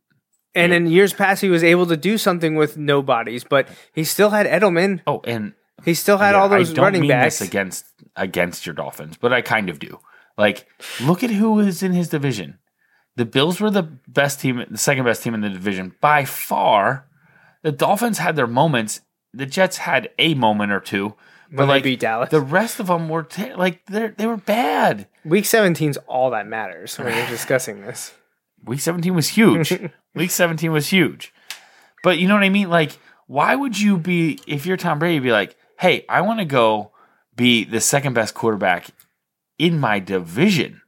And yeah. in years past, he was able to do something with nobodies, but he still had Edelman. Oh, and. He still had yeah, all those running backs. I don't mean this against, against your Dolphins, but I kind of do. Like, look at who is in his division. The Bills were the best team, the second best team in the division by far. The Dolphins had their moments. The Jets had a moment or two. But when like, they beat Dallas. The rest of them were, t- like, they were bad. Week seventeen's all that matters when you're discussing this. Week seventeen was huge. Week seventeen was huge. But you know what I mean? Like, why would you be, if you're Tom Brady, be like, hey, I want to go be the second best quarterback in my division?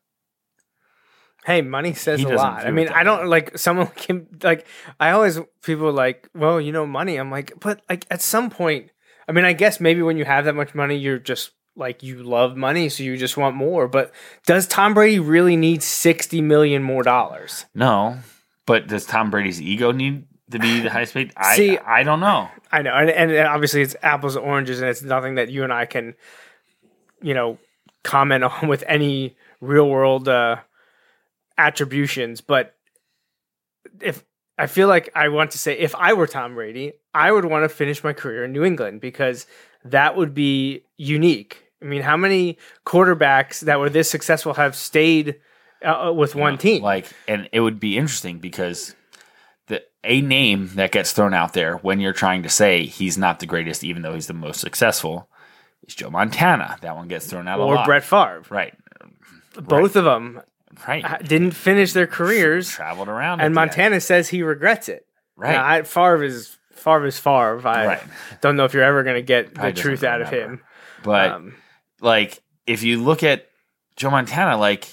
Hey, money says a lot. I mean, I don't, like, someone can, like, I always, people are like, well, you know, money. I'm like, but, like, at some point, I mean, I guess maybe when you have that much money, you're just, like, you love money, so you just want more. But does Tom Brady really need sixty million dollars more dollars? No. But does Tom Brady's ego need to be the highest paid? I, See, I don't know. I know. And, and obviously, it's apples and oranges, and it's nothing that you and I can, you know, comment on with any real-world uh attributions, but if I feel like I want to say, if I were Tom Brady, I would want to finish my career in New England because that would be unique. I mean, how many quarterbacks that were this successful have stayed uh, with one yeah, team? Like, and it would be interesting because the a name that gets thrown out there when you're trying to say he's not the greatest, even though he's the most successful, is Joe Montana. That one gets thrown out or a lot. Or Brett Favre, right? Both right. of them. Right, didn't finish their careers, traveled around, and Montana says he regrets it. Right, now, I, Favre is Favre is Favre. I right. don't know if you're ever going to get Probably the truth out remember. of him. But um, like, if you look at Joe Montana, like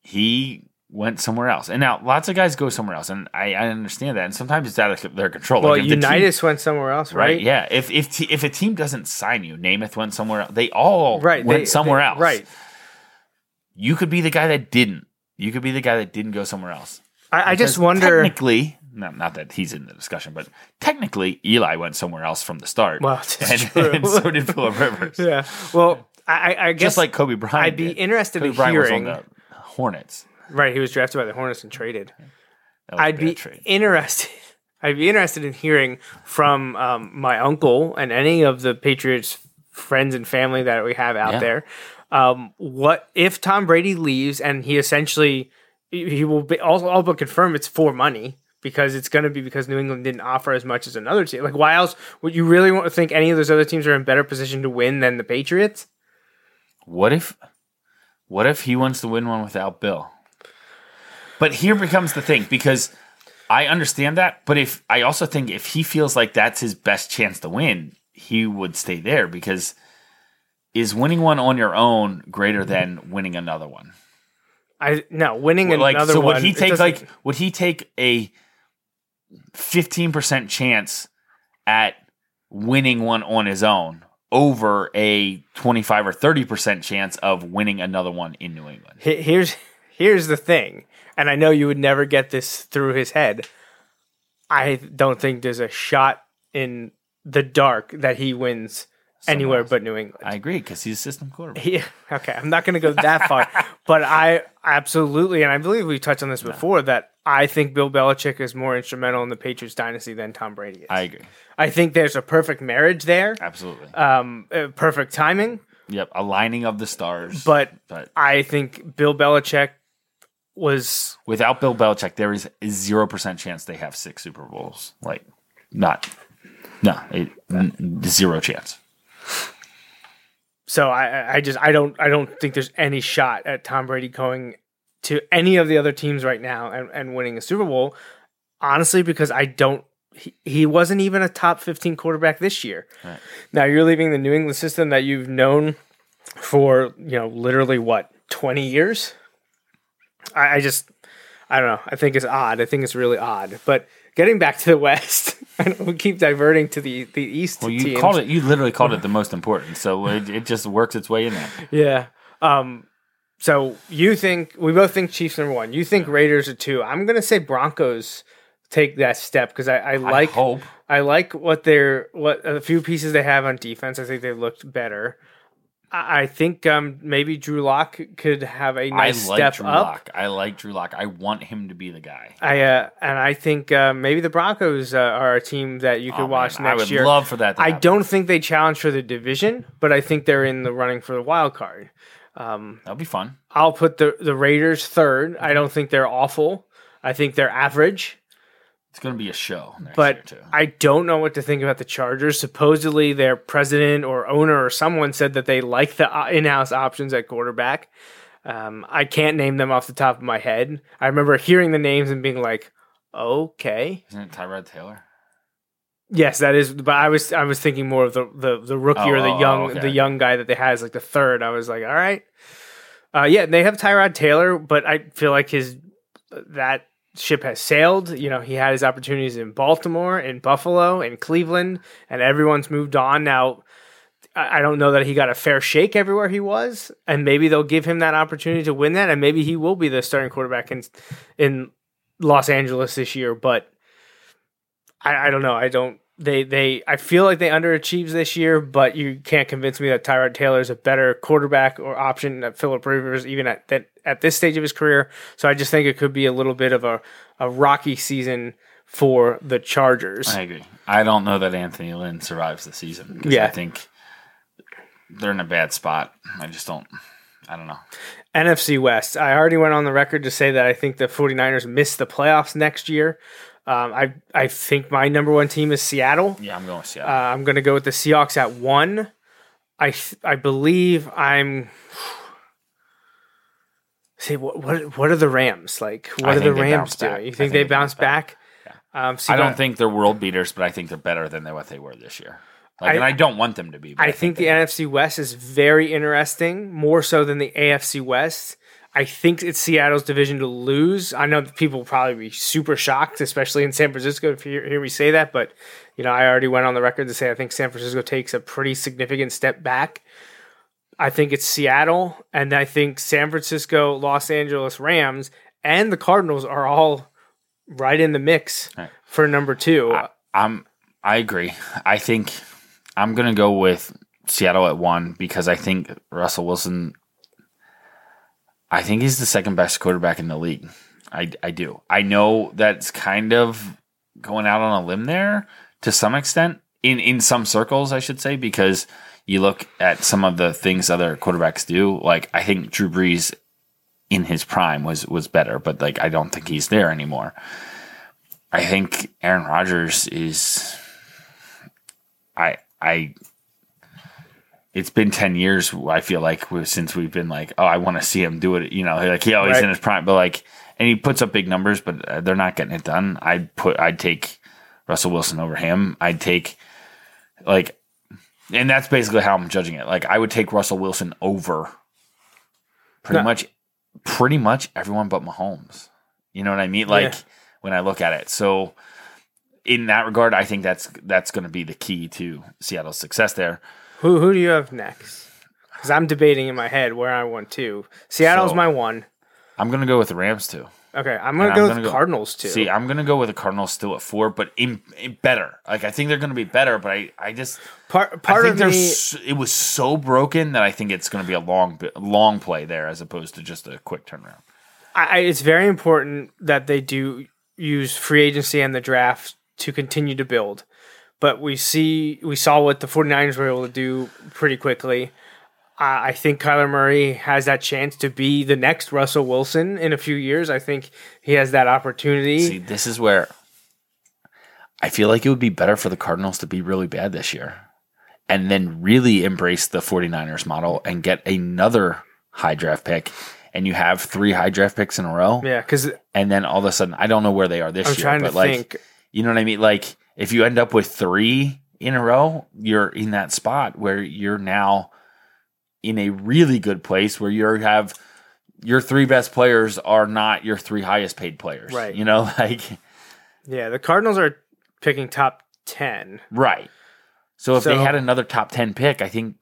he went somewhere else, and now lots of guys go somewhere else, and I, I understand that. And sometimes it's out of their control. Well, like Unitas team, went somewhere else, right? right? Yeah. If if t- if a team doesn't sign you, Namath went somewhere else. They all right, went they, somewhere they, else, right? You could be the guy that didn't. You could be the guy that didn't go somewhere else. I, I just wonder. Technically, no, not that he's in the discussion, but technically, Eli went somewhere else from the start. Well, that's and, true. and so did Phillip Rivers. Yeah. Well, I, I guess. Just like Kobe Bryant. I'd be did. interested Kobe in Bryant hearing. Was on the Hornets. Right. He was drafted by the Hornets and traded. I'd be trade. interested. I'd be interested in hearing from um, my uncle and any of the Patriots friends and family that we have out yeah. there. Um, what if Tom Brady leaves and he essentially he will be all, all but confirm it's for money because it's going to be because New England didn't offer as much as another team. Like, why else would you really want to think any of those other teams are in better position to win than the Patriots? What if, what if he wants to win one without Bill? But here becomes the thing, because I understand that, but if I also think if he feels like that's his best chance to win, he would stay there because. Is winning one on your own greater than winning another one? I no winning well, like, another so one. So would he take like would he take a fifteen percent chance at winning one on his own over a twenty-five or thirty percent chance of winning another one in New England? Here's here's the thing, and I know you would never get this through his head. I don't think there's a shot in the dark that he wins. Somewhere Anywhere else. But New England. I agree, because he's a system quarterback. He, okay, I'm not going to go that far. But I absolutely, and I believe we touched on this no. before, that I think Bill Belichick is more instrumental in the Patriots dynasty than Tom Brady is. I agree. I think there's a perfect marriage there. Absolutely. Um, uh, perfect timing. Yep, aligning of the stars. But, but I think Bill Belichick was... Without Bill Belichick, there is a zero percent chance they have six Super Bowls. Like, not... No, it, n- zero chance. So I, I just I don't I don't think there's any shot at Tom Brady going to any of the other teams right now and, and winning a Super Bowl, honestly, because I don't he, he wasn't even a top fifteen quarterback this year. Right. Now you're leaving the New England system that you've known for, you know, literally what, twenty years? I, I just I don't know. I think it's odd. I think it's really odd. But getting back to the West, we keep diverting to the, the East. Well, you teams. called it. You literally called it the most important, so it, it just works its way in there. Yeah. Um. So you think we both think Chiefs number one. You think yeah. Raiders are two. I'm gonna say Broncos take that step because I, I like I, hope. I like what they're what a few pieces they have on defense. I think they looked better. I think um, maybe Drew Lock could have a nice I like step Drew up. Lock. I like Drew Lock. I want him to be the guy. I uh, and I think uh, maybe the Broncos uh, are a team that you could oh, watch man. next year. I would year. love for that. To I happen. don't think they challenge for the division, but I think they're in the running for the wild card. Um, That'll be fun. I'll put the the Raiders third. Mm-hmm. I don't think they're awful. I think they're average. It's going to be a show next but year too. I don't know what to think about the Chargers. Supposedly their president or owner or someone said that they like the in-house options at quarterback. Um, I can't name them off the top of my head. I remember hearing the names and being like, okay. Isn't it Tyrod Taylor? Yes, that is. But I was I was thinking more of the, the, the rookie oh, or the young oh, okay. the young guy that they had as like the third. I was like, all right. Uh, yeah, they have Tyrod Taylor, but I feel like his that ship has sailed. You know, he had his opportunities in Baltimore, in Buffalo, in Cleveland, and everyone's moved on. Now, I don't know that he got a fair shake everywhere he was, and maybe they'll give him that opportunity to win that, and maybe he will be the starting quarterback in in Los Angeles this year. But I, I don't know. I don't. They they. I feel like they underachieved this year, but you can't convince me that Tyrod Taylor is a better quarterback or option than Phillip Rivers, even at that at this stage of his career. So I just think it could be a little bit of a, a rocky season for the Chargers. I agree. I don't know that Anthony Lynn survives the season because yeah. I think they're in a bad spot. I just don't. I don't know. N F C West. I already went on the record to say that I think the 49ers miss the playoffs next year. Um, I I think my number one team is Seattle. Yeah, I'm going with Seattle. Uh, I'm going to go with the Seahawks at one. I I believe I'm. See what what what are the Rams like? What do the Rams do? You think, think they, they bounce back? back? Yeah. Um, so I don't think they're world beaters, but I think they're better than what they were this year. Like, I, and I don't want them to be. But I, I think, think the N F C West is very interesting, more so than the A F C West. I think it's Seattle's division to lose. I know people will probably be super shocked, especially in San Francisco, if you hear me say that. But, you know, I already went on the record to say I think San Francisco takes a pretty significant step back. I think it's Seattle, and I think San Francisco, Los Angeles Rams, and the Cardinals are all right in the mix right. for number two. I, I'm, I agree. I think I'm going to go with Seattle at one because I think Russell Wilson – I think he's the second best quarterback in the league. I, I do. I know that's kind of going out on a limb there to some extent, in, in some circles, I should say, because you look at some of the things other quarterbacks do. Like, I think Drew Brees in his prime was, was better, but like I don't think he's there anymore. I think Aaron Rodgers is – I I – it's been ten years, I feel like, since we've been like, oh, I want to see him do it. You know, like he always right. in his prime, but like, and he puts up big numbers, but they're not getting it done. I'd put, I'd take Russell Wilson over him. I'd take like, and that's basically how I'm judging it. Like, I would take Russell Wilson over pretty no. much, pretty much everyone but Mahomes. You know what I mean? Like yeah. when I look at it. So in that regard, I think that's, that's going to be the key to Seattle's success there. Who who do you have next? Because I'm debating in my head where I want to. Seattle's so, my one. I'm going to go with the Rams, too. Okay, I'm going to go I'm with the go, Cardinals, too. See, I'm going to go with the Cardinals still at four, but in, in better. Like, I think they're going to be better, but I, I just... Part, part I think of me... It was so broken that I think it's going to be a long long play there as opposed to just a quick turnaround. I, it's very important that they do use free agency and the draft to continue to build. But we see we saw what the 49ers were able to do pretty quickly. I think Kyler Murray has that chance to be the next Russell Wilson in a few years. I think he has that opportunity. See, this is where I feel like it would be better for the Cardinals to be really bad this year and then really embrace the 49ers model and get another high draft pick. And you have three high draft picks in a row. Yeah, because and then all of a sudden, I don't know where they are this I'm year. Trying but to like, think. You know what I mean? Like, if you end up with three in a row, you're in that spot where you're now in a really good place where you have your three best players are not your three highest paid players. Right. You know, like. Yeah, the Cardinals are picking top ten. Right. So if so, they had another top ten pick, I think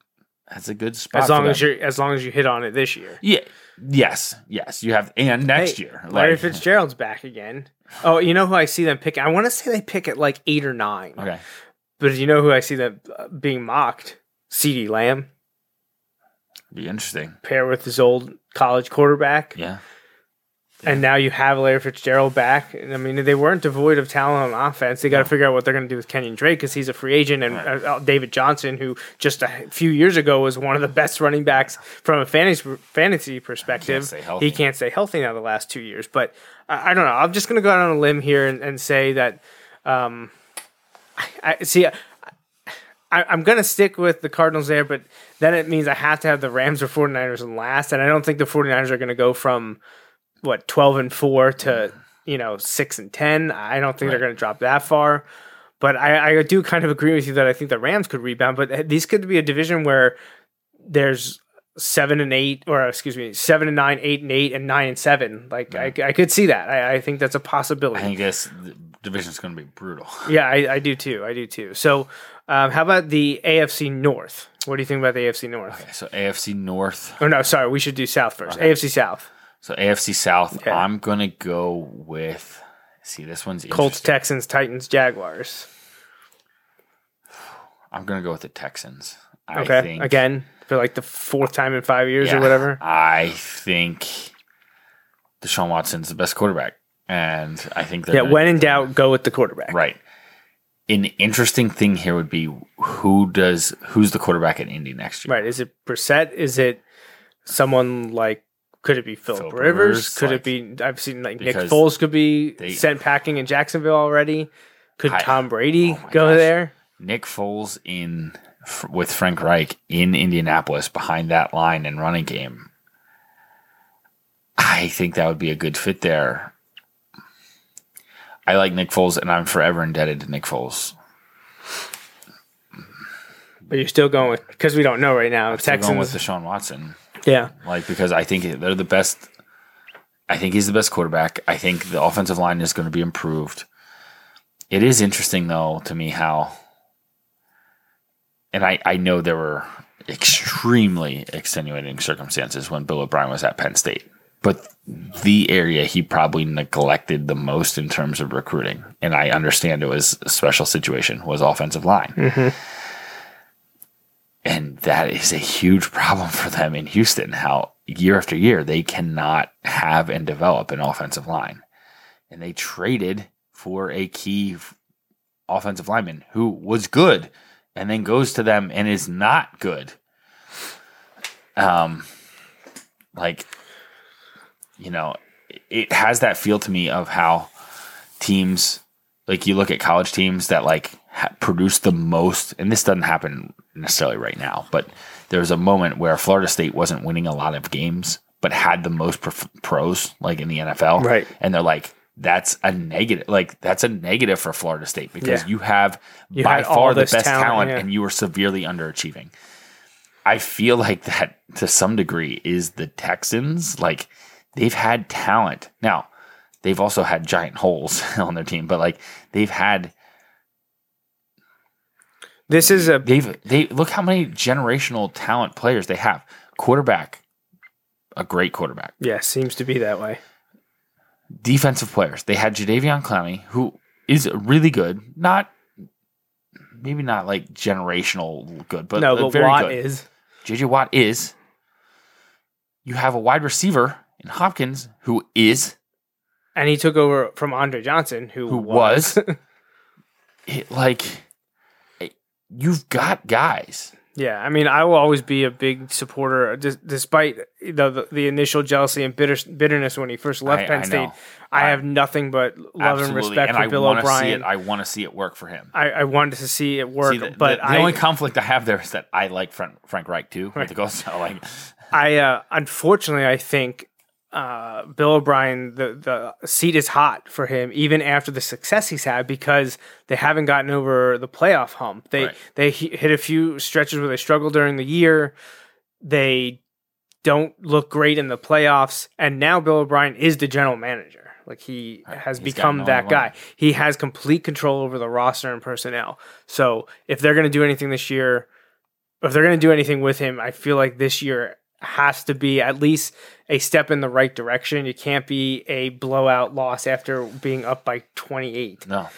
that's a good spot. As long as you as long as you hit on it this year. Yeah. Yes. Yes. You have. And next hey, year. Like, Larry Fitzgerald's back again. Oh, you know who I see them pick? I want to say they pick at like eight or nine. Okay. But you know who I see them being mocked? CeeDee Lamb. Be interesting. Pair with his old college quarterback. Yeah. yeah. And now you have Larry Fitzgerald back. And I mean, they weren't devoid of talent on offense. They got to yeah. figure out what they're going to do with Kenyon Drake because he's a free agent. And right. uh, David Johnson, who just a few years ago was one of the best running backs from a fantasy, fantasy perspective. He can't, he can't stay healthy now the last two years. But I don't know. I'm just going to go out on a limb here and, and say that. Um, I, I see. I, I, I'm going to stick with the Cardinals there, but then it means I have to have the Rams or 49ers in last, and I don't think the 49ers are going to go from, what, twelve and four to, you know, six and ten. I don't think right. they're going to drop that far. But I, I do kind of agree with you that I think the Rams could rebound, but these could be a division where there's seven and eight, or excuse me, seven and nine, eight and eight, and nine and seven. Like yeah. I, I could see that. I, I think that's a possibility. I guess the division's going to be brutal. Yeah, I, I do too. I do too. So, um, how about the A F C North? What do you think about the A F C North? Okay, so A F C North. Oh no, sorry, we should do South first. Okay. A F C South. So A F C South. Okay. I'm going to go with. See, this one's Colts, Texans, Titans, Jaguars. I'm going to go with the Texans. I okay. think, Again, for like the fourth time in five years yeah, or whatever. I think Deshaun Watson's the best quarterback. And I think that. Yeah, when in doubt, go with the quarterback. Right. An interesting thing here would be who does who's the quarterback at Indy next year? Right. Is it Brissett? Is it someone like. Could it be Phillip, Phillip Rivers? Rivers? Could like, it be? I've seen like Nick Foles could be they, sent packing in Jacksonville already. Could I, Tom Brady oh go gosh. there? Nick Foles in f- with Frank Reich in Indianapolis behind that line and running game. I think that would be a good fit there. I like Nick Foles, and I'm forever indebted to Nick Foles. But you're still going with because we don't know right now. I'm still Texans going with Deshaun Watson. Yeah, like because I think they're the best. I think he's the best quarterback. I think the offensive line is going to be improved. It is interesting though to me how, and I, I know there were extremely extenuating circumstances when Bill O'Brien was at Penn State, but the area he probably neglected the most in terms of recruiting, and I understand it was a special situation, was offensive line. Mm-hmm. And that is a huge problem for them in Houston, how year after year they cannot have and develop an offensive line. And they traded for a key offensive lineman who was good and then goes to them and is not good. Um, like, you know, it has that feel to me of how teams, like you look at college teams that like ha- produce the most, and this doesn't happen necessarily right now, but there was a moment where Florida State wasn't winning a lot of games, but had the most prof- pros like in the N F L. Right. And they're like, that's a negative, like that's a negative for Florida State because yeah. you have you by far the best talent, talent yeah. and you were severely underachieving. I feel like that to some degree is the Texans. Like they've had talent. Now they've also had giant holes on their team, but like they've had This is a They've, they look how many generational talent players they have. Quarterback, a great quarterback. Yeah, seems to be that way. Defensive players, they had Jadeveon Clowney, who is really good. Not maybe not like generational good, but no. But very Watt good. is J J Watt is. You have a wide receiver in Hopkins who is, and he took over from Andre Johnson, who who was, was it, like. You've got guys. Yeah, I mean, I will always be a big supporter, d- despite the, the the initial jealousy and bitter, bitterness when he first left I, Penn I State. I, I have nothing but love absolutely. and respect and for I Bill O'Brien. I want to see it work for him. I, I wanted to see it work, see, the, but the, the I, only conflict I have there is that I like Frank, Frank Reich too. Right. With the Ghost, so like, I uh, unfortunately, I think uh, Bill O'Brien the the seat is hot for him, even after the success he's had, because they haven't gotten over the playoff hump. They right. they hit a few stretches where they struggle during the year. They don't look great in the playoffs, and now Bill O'Brien is the general manager. Like he right. has he's become that guy. He has complete control over the roster and personnel. So if they're going to do anything this year, if they're going to do anything with him, I feel like this year has to be at least a step in the right direction. It can't be a blowout loss after being up by twenty-eight. No.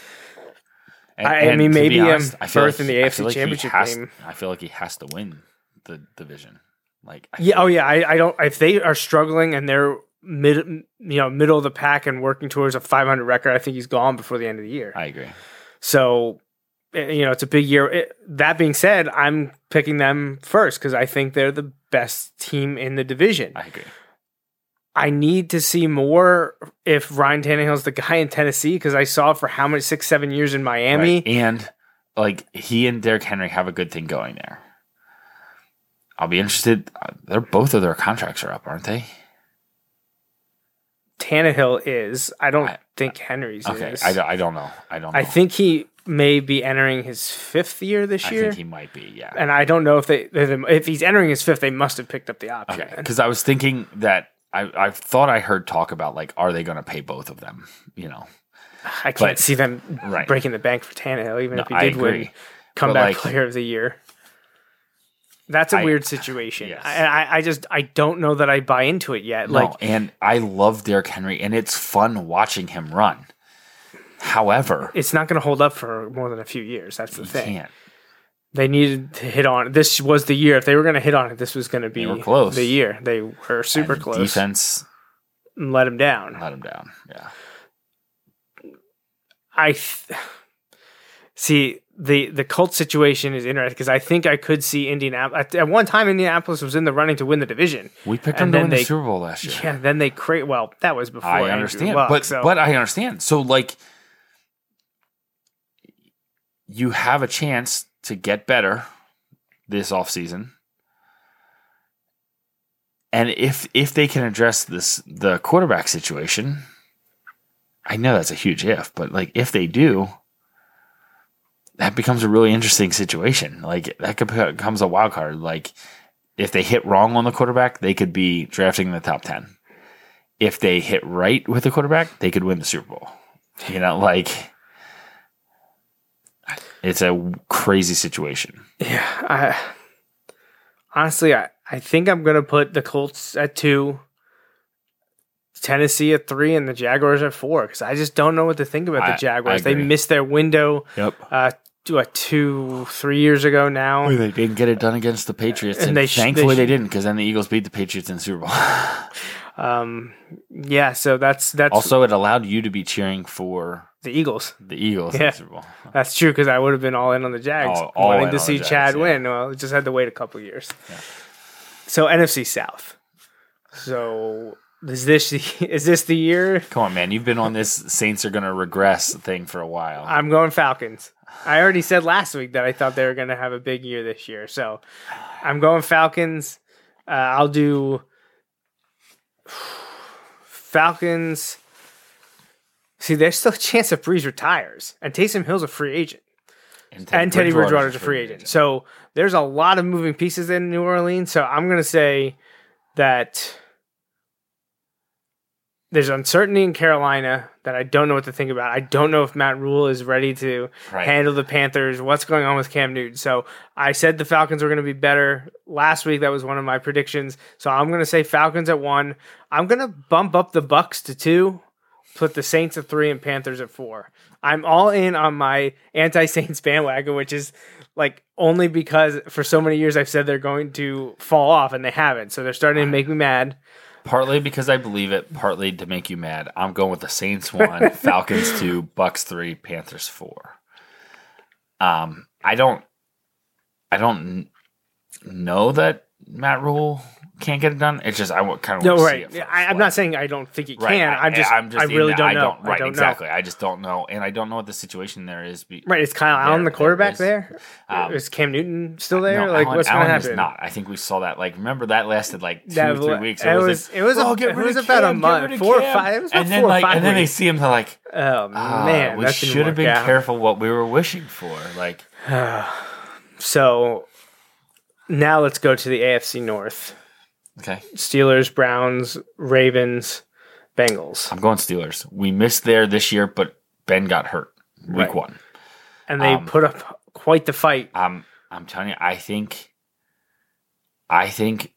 And, I, and I mean, maybe honest, I'm first like, in the A F C like Championship has, game. I feel like he has to win the division. Like, I yeah, oh yeah, I, I don't. If they are struggling and they're mid, you know, middle of the pack and working towards a five hundred record, I think he's gone before the end of the year. I agree. So, you know, it's a big year. It, that being said, I'm picking them first because I think they're the best team in the division. I agree. I need to see more if Ryan Tannehill's the guy in Tennessee, because I saw for how many, six, seven years in Miami. Right. And like he and Derrick Henry have a good thing going there. I'll be interested. They're both of their contracts are up, aren't they? Tannehill is. I don't I, think Henry's okay, is. I, I don't know. I don't know. I think he may be entering his fifth year this I year. I think he might be, yeah. And I don't know if they if he's entering his fifth, they must have picked up the option. Okay, because I was thinking that I, I thought I heard talk about, like, are they going to pay both of them, you know? I can't but, see them right. breaking the bank for Tannehill, even no, if he did win comeback like, player of the year. That's a I, weird situation. Yes. I, I, I just I don't know that I buy into it yet. No, like, and I love Derrick Henry, and it's fun watching him run. However, it's not going to hold up for more than a few years. That's the thing. Can't. They needed to hit on it. This was the year. If they were going to hit on it, this was going to be close. The year. They were super and close. Defense let him down. Let him down. Yeah. I th- see. The the Colts situation is interesting because I think I could see Indianapolis. At one time, Indianapolis was in the running to win the division. We picked them to win the Super Bowl last year. Yeah, then they create. Well, that was before I understand, Andrew Luck, but so. but I understand. So, like, you have a chance to get better this offseason. And if if they can address this the quarterback situation, I know that's a huge if, but like if they do. That becomes a really interesting situation. Like that becomes a wild card. Like if they hit wrong on the quarterback, they could be drafting in the top ten. If they hit right with the quarterback, they could win the Super Bowl. You know, like it's a crazy situation. Yeah. I, honestly, I, I think I'm going to put the Colts at two, Tennessee at three, and the Jaguars at four because I just don't know what to think about the Jaguars. They missed their window. Yep. Uh, What, two, three years ago now. Well, they didn't get it done against the Patriots. And, and they sh- thankfully they, sh- they didn't because then the Eagles beat the Patriots in the Super Bowl. um, yeah, so that's, that's... Also, it allowed you to be cheering for... The Eagles. The Eagles yeah. in the Super Bowl. That's true because I would have been all in on the Jags. All, all wanting to see Jags, Chad yeah. win. Well, just had to wait a couple years. Yeah. So, N F C South. So... Is this the, is this the year? Come on, man. You've been on this Saints are going to regress thing for a while. I'm going Falcons. I already said last week that I thought they were going to have a big year this year. So I'm going Falcons. Uh, I'll do Falcons. See, there's still a chance that Brees retires. And Taysom Hill's a free agent. And Teddy, and Teddy Bridgewater's a free agent. agent. So there's a lot of moving pieces in New Orleans. So I'm going to say that... There's uncertainty in Carolina that I don't know what to think about. I don't know if Matt Rule is ready to right. handle the Panthers. What's going on with Cam Newton? So I said the Falcons were going to be better last week. That was one of my predictions. So I'm going to say Falcons at one. I'm going to bump up the Bucks to two, put the Saints at three, and Panthers at four. I'm all in on my anti-Saints bandwagon, which is like only because for so many years I've said they're going to fall off, and they haven't. So they're starting to make me mad. Partly because I believe it, partly to make you mad. I'm going with the Saints one, Falcons two, Bucks three, Panthers four. Um, I don't, I don't know that Matt Rule can't get it done. It's just I kind of no, want right. to see it. First. I, I'm like, not saying I don't think he can. Right. I, I'm just, I'm just I really don't know. I don't, right, I don't exactly. Know. I just don't know, and I don't know what the situation there is. Be, right, is Kyle Allen the quarterback there? There? Um, is Cam Newton still there? No, like Allen, what's going to happen? Is not. I think we saw that. Like remember that lasted like two that, or three weeks. It, it was, was like, it was, oh, a, it was Cam, about a month, four Cam. Or five. It was about and then four like, or five. And then they see him. They're like, oh man, we should have been careful what we were wishing for. Like, so. Now let's go to the A F C North. Okay. Steelers, Browns, Ravens, Bengals. I'm going Steelers. We missed there this year, but Ben got hurt week right. one. And they um, put up quite the fight. Um, I'm telling you, I think I think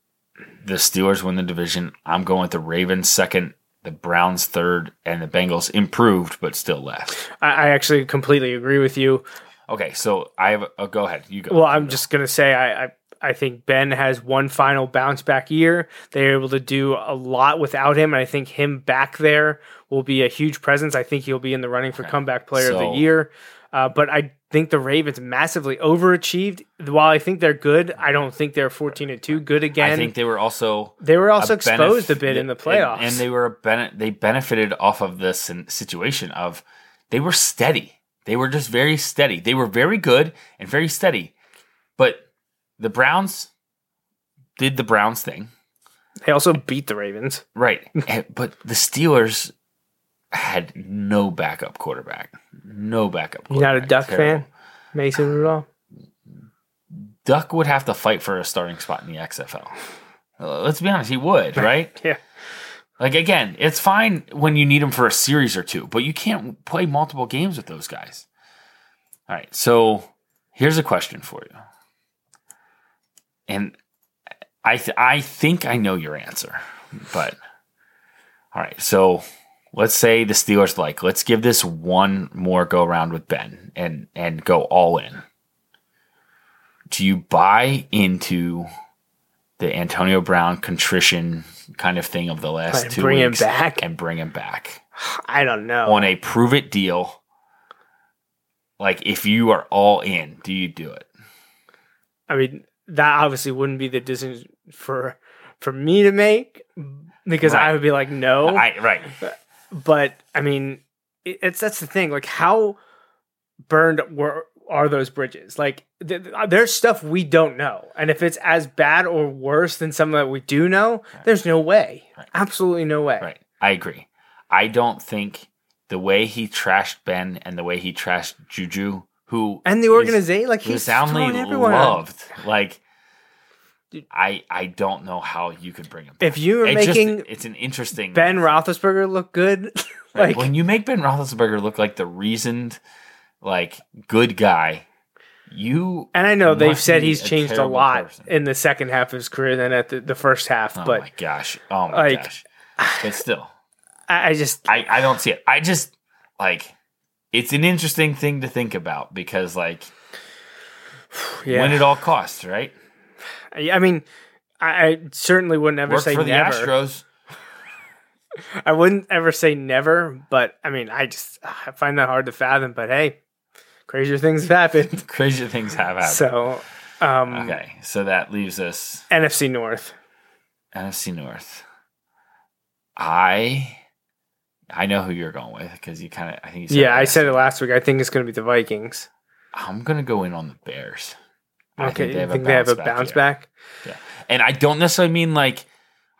the Steelers win the division. I'm going with the Ravens second, the Browns third, and the Bengals improved but still left. I, I actually completely agree with you. Okay, so I have a oh, – go ahead. You go. Well, I'm go. just going to say I, I – I think Ben has one final bounce back year. They're able to do a lot without him, and I think him back there will be a huge presence. I think he'll be in the running for okay. comeback player so, of the year. Uh, but I think the Ravens massively overachieved. While I think they're good, I don't think they're fourteen and two good again. I think they were also they were also a exposed benef- a bit in the playoffs, and, and they were a bene- they benefited off of this situation of they were steady. They were just very steady. They were very good and very steady. But the Browns did the Browns thing. They also beat the Ravens. Right. But the Steelers had no backup quarterback. No backup quarterback. You're not a Duck Terrible. fan? Mason Rudolph? Duck would have to fight for a starting spot in the X F L. Let's be honest, he would, right? Yeah. Like, again, it's fine when you need him for a series or two, but you can't play multiple games with those guys. All right, so here's a question for you. And I th- I think I know your answer, but all right, so let's say the Steelers like, let's give this one more go around with Ben and, and go all in. Do you buy into the Antonio Brown contrition kind of thing of the last two bring weeks him back? And bring him back? I don't know. On a prove it deal, like if you are all in, do you do it? I mean, that obviously wouldn't be the decision for for me to make because right. I would be like, no. I, right. But, but I mean, it's that's the thing. Like, how burned were are those bridges? Like, th- th- there's stuff we don't know, and if it's as bad or worse than some that we do know, right. there's no way, right. absolutely no way. Right, I agree. I don't think the way he trashed Ben and the way he trashed Juju, who and the organization, like he's soundly loved, like Dude. I, I don't know how you could bring him back. If you are it making just, it's an interesting Ben Roethlisberger look good, like right. when you make Ben Roethlisberger look like the reasoned. Like, good guy. You and I know they've said he's a changed a lot person. in the second half of his career than at the, the first half. Oh but my gosh. Oh my like, gosh. But still. I just I, I don't see it. I just like it's an interesting thing to think about because like yeah. when it all costs, right? I mean, I, I certainly wouldn't ever Work say for never. The Astros. I wouldn't ever say never, but I mean, I just I find that hard to fathom. But hey, crazier things have happened. Crazier things have happened. So, um, okay, so that leaves us N F C North. N F C North. I I know who you're going with because you kind of I think you said yeah I said it last week. I think it's going to be the Vikings. I'm going to go in on the Bears. Okay, I think they have, think a, bounce they have a bounce back. back? Yeah, and I don't necessarily mean like.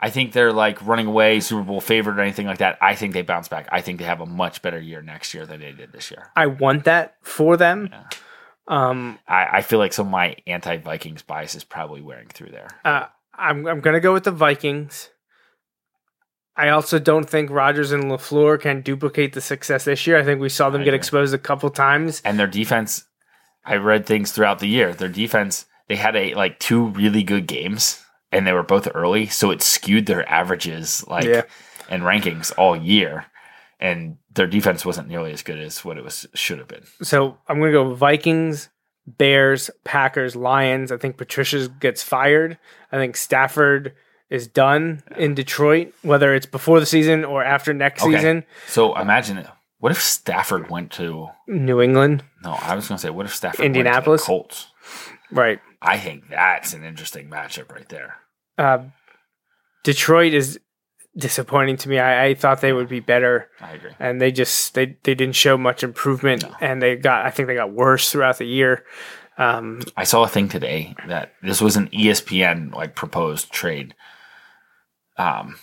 I think they're like running away, Super Bowl favorite or anything like that. I think they bounce back. I think they have a much better year next year than they did this year. I want that for them. Yeah. Um, I, I feel like some of my anti-Vikings bias is probably wearing through there. Uh, I'm I'm going to go with the Vikings. I also don't think Rodgers and LaFleur can duplicate the success this year. I think we saw them I get agree. exposed a couple times. And their defense, I read things throughout the year. Their defense, they had a like two really good games. And they were both early, so it skewed their averages like yeah. and rankings all year. And their defense wasn't nearly as good as what it was should have been. So I'm going to go Vikings, Bears, Packers, Lions. I think Patricia gets fired. I think Stafford is done yeah. in Detroit, whether it's before the season or after next okay. season. So imagine it. What if Stafford went to New England? No, I was going to say, what if Stafford Indianapolis? went to the Colts? Right. I think that's an interesting matchup right there. Uh, Detroit is disappointing to me. I, I thought they would be better. I agree. And they just they, they didn't show much improvement, no. and they got I think they got worse throughout the year. Um, I saw a thing today that this was an E S P N like proposed trade. Um,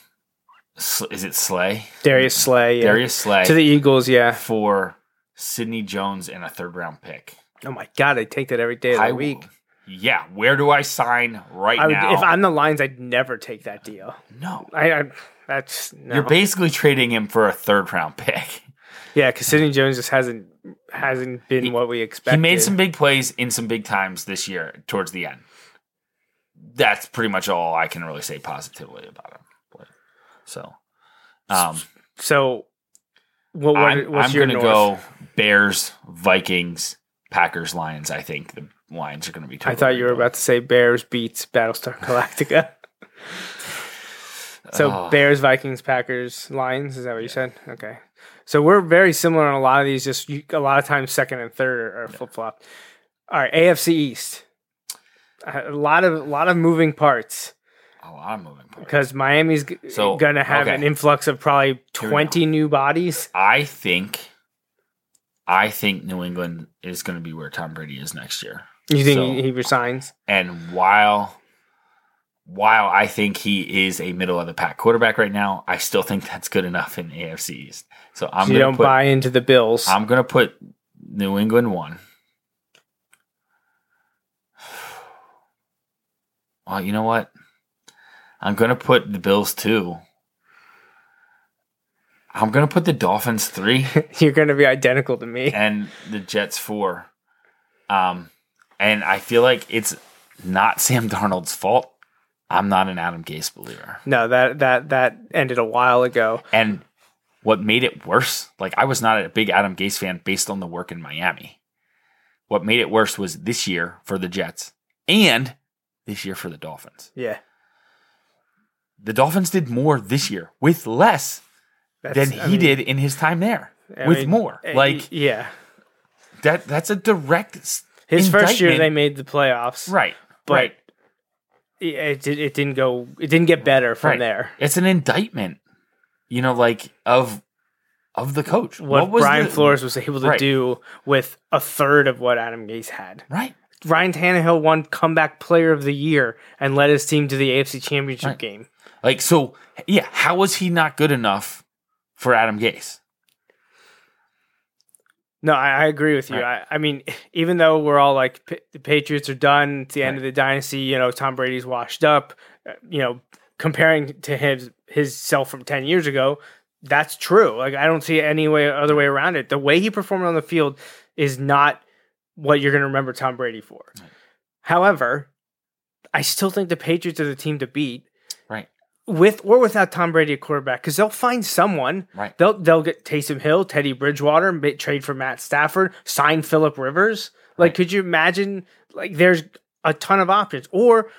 is it Slay? Darius Slay. Yeah. Darius Slay to the Eagles. Yeah, for Sidney Jones and a third round pick. Oh my God! I take that every day of the I week. Will. Yeah, where do I sign right I would, now? If I'm the Lions, I'd never take that deal. No. I, I that's no. You're basically trading him for a third-round pick. Yeah, because Sidney Jones just hasn't hasn't been he, what we expected. He made some big plays in some big times this year towards the end. That's pretty much all I can really say positively about him. So, um, so what, what, I'm, what's I'm your north? I'm going to go Bears, Vikings, Packers, Lions, I think, the Lions are going to be totally I thought you were about to say Bears beats Battlestar Galactica. so oh. Bears, Vikings, Packers, Lions. Is that what you yeah. said? Okay. So we're very similar on a lot of these. Just you, a lot of times second and third are, are yeah. flip-flop. All right. A F C East. A lot of, a lot of moving parts. A lot of moving parts. Because Miami's g- so, going to have okay. an influx of probably twenty new bodies. I think I think New England is going to be where Tom Brady is next year. You think so, he resigns? And while while I think he is a middle of the pack quarterback right now, I still think that's good enough in A F C East. So I'm so you gonna don't put, buy into the Bills. I'm going to put New England one. Well, you know what? I'm going to put the Bills two. I'm going to put the Dolphins three. You're going to be identical to me. And the Jets four. Um, and I feel like it's not Sam Darnold's fault. I'm not an Adam Gase believer. No, that that that ended a while ago. And what made it worse, like I was not a big Adam Gase fan based on the work in Miami. What made it worse was this year for the Jets and this year for the Dolphins. Yeah. The Dolphins did more this year with less that's, than he I mean, did in his time there I with mean, more. Like, yeah, that that's a direct. His indictment. First year they made the playoffs, right? But right. It, it it didn't go. It didn't get better from right. there. It's an indictment, you know, like of of the coach. What, what was Brian the, Flores was able to right. do with a third of what Adam Gase had, right? Ryan Tannehill won Comeback Player of the Year and led his team to the A F C Championship right. game. Like, so, yeah, how was he not good enough for Adam Gase? No, I, I agree with you. Right. I, I mean, even though we're all like, p- the Patriots are done, it's the end right. of the dynasty, you know, Tom Brady's washed up, uh, you know, comparing to his, his self from ten years ago, that's true. Like, I don't see any way other way around it. The way he performed on the field is not what you're going to remember Tom Brady for. Right. However, I still think the Patriots are the team to beat, right? With or without Tom Brady at quarterback, because they'll find someone. Right? They'll they'll get Taysom Hill, Teddy Bridgewater, trade for Matt Stafford, sign Phillip Rivers. Like, right. could you imagine? Like, there's a ton of options, or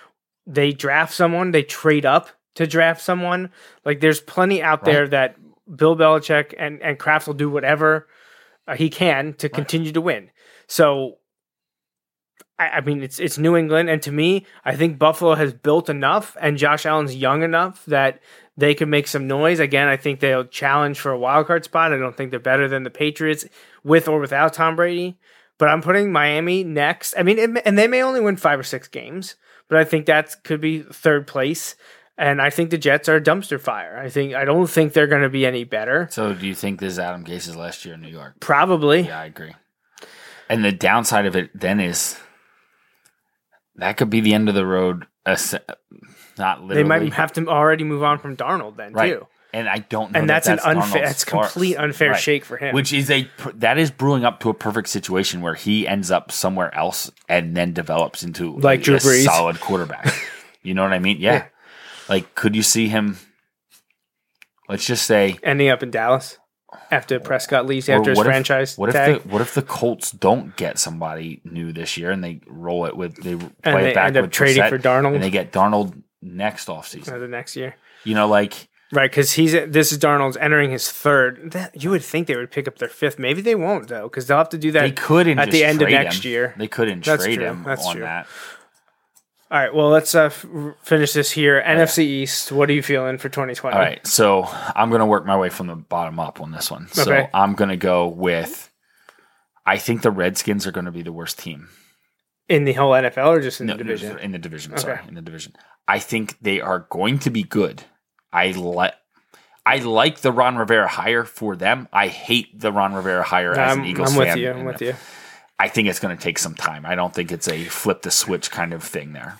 they draft someone, they trade up to draft someone. Like, there's plenty out right. there that Bill Belichick and and Kraft will do whatever uh, he can to right. continue to win. So, I, I mean, it's it's New England, and to me, I think Buffalo has built enough, and Josh Allen's young enough that they can make some noise. Again, I think they'll challenge for a wild card spot. I don't think they're better than the Patriots with or without Tom Brady, but I'm putting Miami next. I mean, it, and they may only win five or six games, but I think that could be third place, and I think the Jets are a dumpster fire. I think I don't think they're going to be any better. So, do you think this is Adam Gase's last year in New York? Probably. Yeah, I agree. And the downside of it then is that could be the end of the road. Not literally. They might have to already move on from Darnold then right. too. And I don't know. And that that's, that's an unfair, that's complete unfair right. shake for him. Which is a that is brewing up to a perfect situation where he ends up somewhere else and then develops into like a, Drew Brees. A solid quarterback. You know what I mean? Yeah. yeah. Like, could you see him? Let's just say ending up in Dallas. After Prescott leaves, after his if, franchise what tag. If the, what if the Colts don't get somebody new this year and they roll it with they play and they it back end up with trading Brissett for Darnold and they get Darnold next offseason or the next year? You know, like right because he's this is Darnold's entering his third. That, you would think they would pick up their fifth. Maybe they won't though because they'll have to do that. They could at the end of next him. year. They couldn't That's trade true. him That's on true. that. All right, well, let's uh, f- finish this here. Oh, N F C yeah. East, what are you feeling for twenty twenty? All right, so I'm going to work my way from the bottom up on this one. Okay. So I'm going to go with I think the Redskins are going to be the worst team. In the whole N F L or just in no, the division? No, in the division, okay. sorry, in the division. I think they are going to be good. I, li- I like the Ron Rivera hire for them. I hate the Ron Rivera hire no, as I'm, an Eagles fan. I'm with fan. you, I'm with you. I think it's going to take some time. I don't think it's a flip the switch kind of thing there.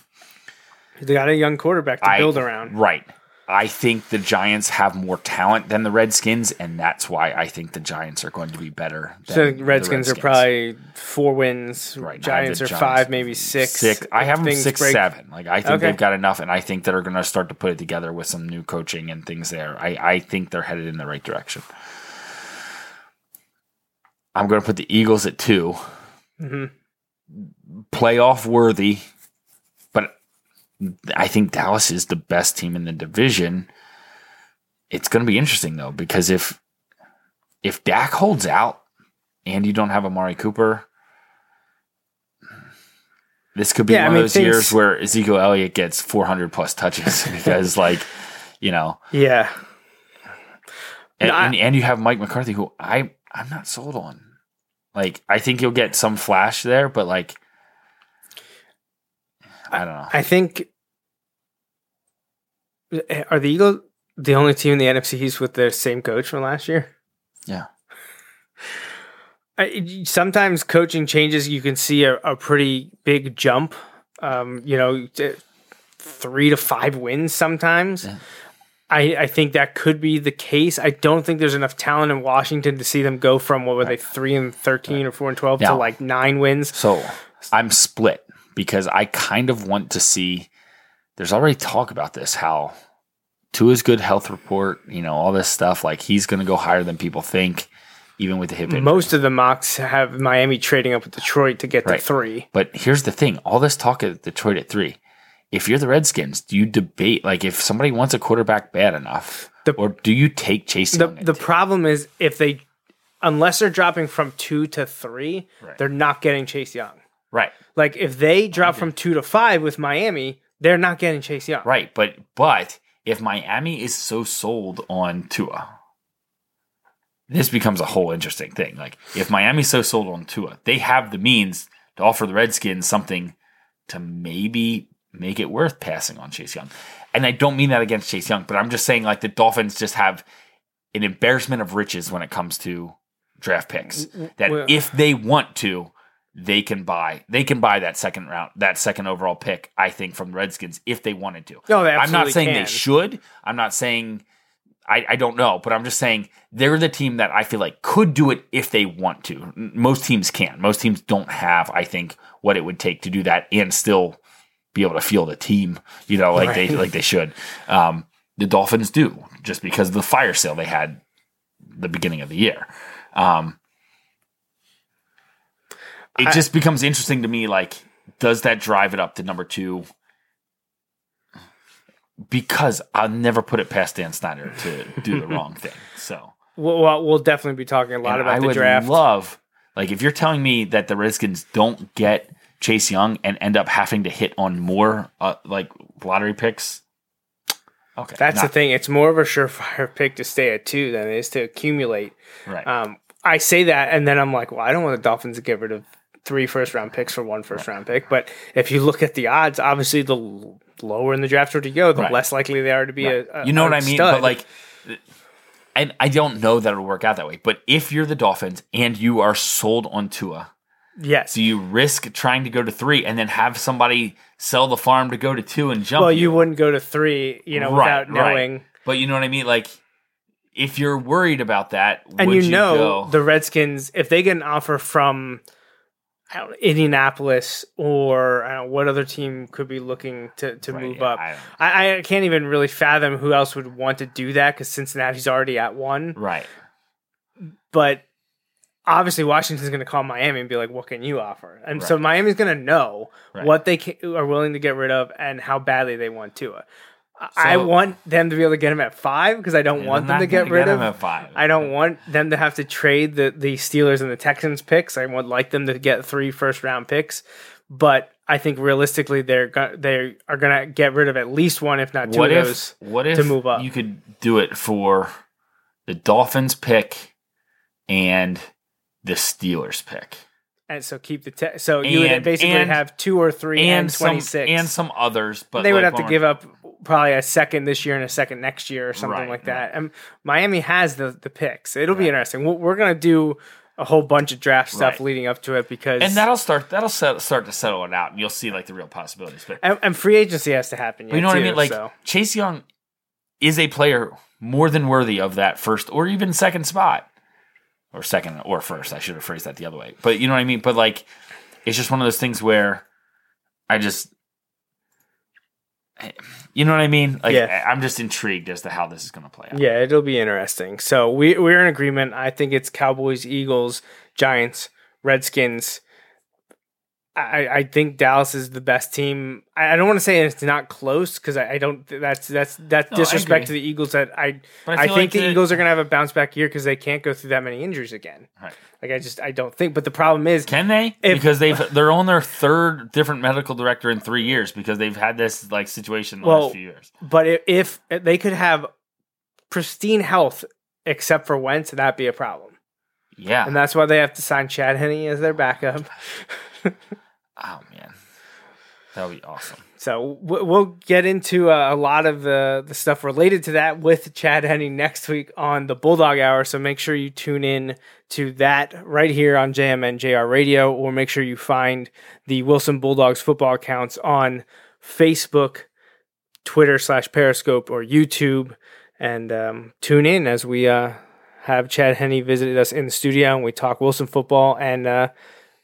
They got a young quarterback to I, build around. Right. I think the Giants have more talent than the Redskins, and that's why I think the Giants are going to be better than so the Redskins. So the Redskins are probably four wins. Right. Giants are Giants, five, maybe six. Six. I have them six, break. seven. Like, I think okay. they've got enough, and I think they're going to start to put it together with some new coaching and things there. I, I think they're headed in the right direction. I'm going to put the Eagles at two. Mm-hmm. Playoff worthy, but I think Dallas is the best team in the division. It's going to be interesting though, because if if Dak holds out and you don't have Amari Cooper, this could be yeah, one I mean, of those things- years where Ezekiel Elliott gets four hundred plus touches because, like, you know, yeah, and, no, I- and and you have Mike McCarthy, who I I'm not sold on. Like, I think you'll get some flash there, but like, I don't know. I think, are the Eagles the only team in the N F C East with their same coach from last year? Yeah. I, sometimes coaching changes, you can see a, a pretty big jump, um, you know, t- three to five wins sometimes. Yeah. I, I think that could be the case. I don't think there's enough talent in Washington to see them go from, what were they, three and thirteen or four and twelve to like nine wins. So I'm split because I kind of want to see, there's already talk about this, how Tua's good health report, you know, all this stuff, like he's going to go higher than people think, even with the hip injury. Most of the mocks have Miami trading up with Detroit to get right. to three. But here's the thing, all this talk of Detroit at three. If you're the Redskins, do you debate, like, if somebody wants a quarterback bad enough, the, or do you take Chase Young? The, the problem is, if they, unless they're dropping from two to three, right. they're not getting Chase Young. Right. Like, if they drop from two to five with Miami, they're not getting Chase Young. Right, but but if Miami is so sold on Tua, this becomes a whole interesting thing. Like, if Miami's so sold on Tua, they have the means to offer the Redskins something to maybe make it worth passing on Chase Young. And I don't mean that against Chase Young, but I'm just saying, like, the Dolphins just have an embarrassment of riches when it comes to draft picks. That well, if they want to, they can buy they can buy that second round, that second overall pick, I think, from the Redskins if they wanted to. No, they absolutely I'm not saying can. They should. I'm not saying I, I don't know, but I'm just saying they're the team that I feel like could do it if they want to. Most teams can. Most teams don't have, I think, what it would take to do that and still be able to field a team, you know, like right. they like they should. Um, the Dolphins do, just because of the fire sale they had the beginning of the year. Um, it I, just becomes interesting to me, like, does that drive it up to number two? Because I'll never put it past Dan Snyder to do the wrong thing. So Well, we'll definitely be talking a lot and about I the draft. I would love, like, if you're telling me that the Redskins don't get Chase Young and end up having to hit on more uh, like lottery picks. Okay, that's not the thing. It's more of a surefire pick to stay at two than it is to accumulate. Right. Um, I say that, and then I'm like, well, I don't want the Dolphins to get rid of three first round picks for one first right. round pick. But if you look at the odds, obviously the l- lower in the draft order you go, the right. less likely they are to be right. a, a you know a what I mean. Stud. But like, and I don't know that it'll work out that way. But if you're the Dolphins and you are sold on Tua. Yes. So you risk trying to go to three and then have somebody sell the farm to go to two and jump. Well, you, you. wouldn't go to three, you know, right, without knowing. Right. But you know what I mean? Like, if you're worried about that, and would you, you know, go? The Redskins, if they get an offer from I don't know, Indianapolis or I don't know, what other team could be looking to, to right, move yeah, up? I, I, I can't even really fathom who else would want to do that because Cincinnati's already at one. Right. But obviously, Washington's going to call Miami and be like, what can you offer? And right. so Miami's going to know right. what they can, are willing to get rid of and how badly they want Tua. So, I want them to be able to get him at five because I don't want them to get rid get of him at five. I don't want them to have to trade the, the Steelers and the Texans picks. I would like them to get three first-round picks. But I think realistically, they're go- they are going to get rid of at least one, if not two what of if, those, what if to move up. You could do it for the Dolphins pick and the Steelers pick, and so keep the te- so you and, would basically and, have two or three and, and twenty six and some others, but they like would have to give up probably a second this year and a second next year or something right, like that. Right. And Miami has the the picks. It'll right. be interesting. We're gonna do a whole bunch of draft stuff right. leading up to it because and that'll start that'll set, start to settle it out, and you'll see like the real possibilities. But and, and free agency has to happen. But you know too, what I mean? Like so. Chase Young is a player more than worthy of that first or even second spot. Or second or first. I should have phrased that the other way. But you know what I mean? But, like, it's just one of those things where I just – you know what I mean? Like, yeah. I'm just intrigued as to how this is going to play out. Yeah, it'll be interesting. So we, we're in agreement. I think it's Cowboys, Eagles, Giants, Redskins. I, I think Dallas is the best team. I don't want to say it's not close because I, I don't. That's that's that's no, disrespect to the Eagles. That I I, I think like the it, Eagles are going to have a bounce back year because they can't go through that many injuries again. Right. Like I just I don't think. But the problem is, can they? If, because they've they're on their third different medical director in three years because they've had this like situation the well, last few years. But if, if they could have pristine health except for Wentz, that'd be a problem. Yeah. And that's why they have to sign Chad Henne as their backup. Oh, man. That would be awesome. So we'll get into a lot of the, the stuff related to that with Chad Henne next week on the Bulldog Hour. So make sure you tune in to that right here on J M N J R Radio, or make sure you find the Wilson Bulldogs football accounts on Facebook, Twitter slash Periscope, or YouTube, and um, tune in as we uh, have Chad Henne visit us in the studio and we talk Wilson football and uh,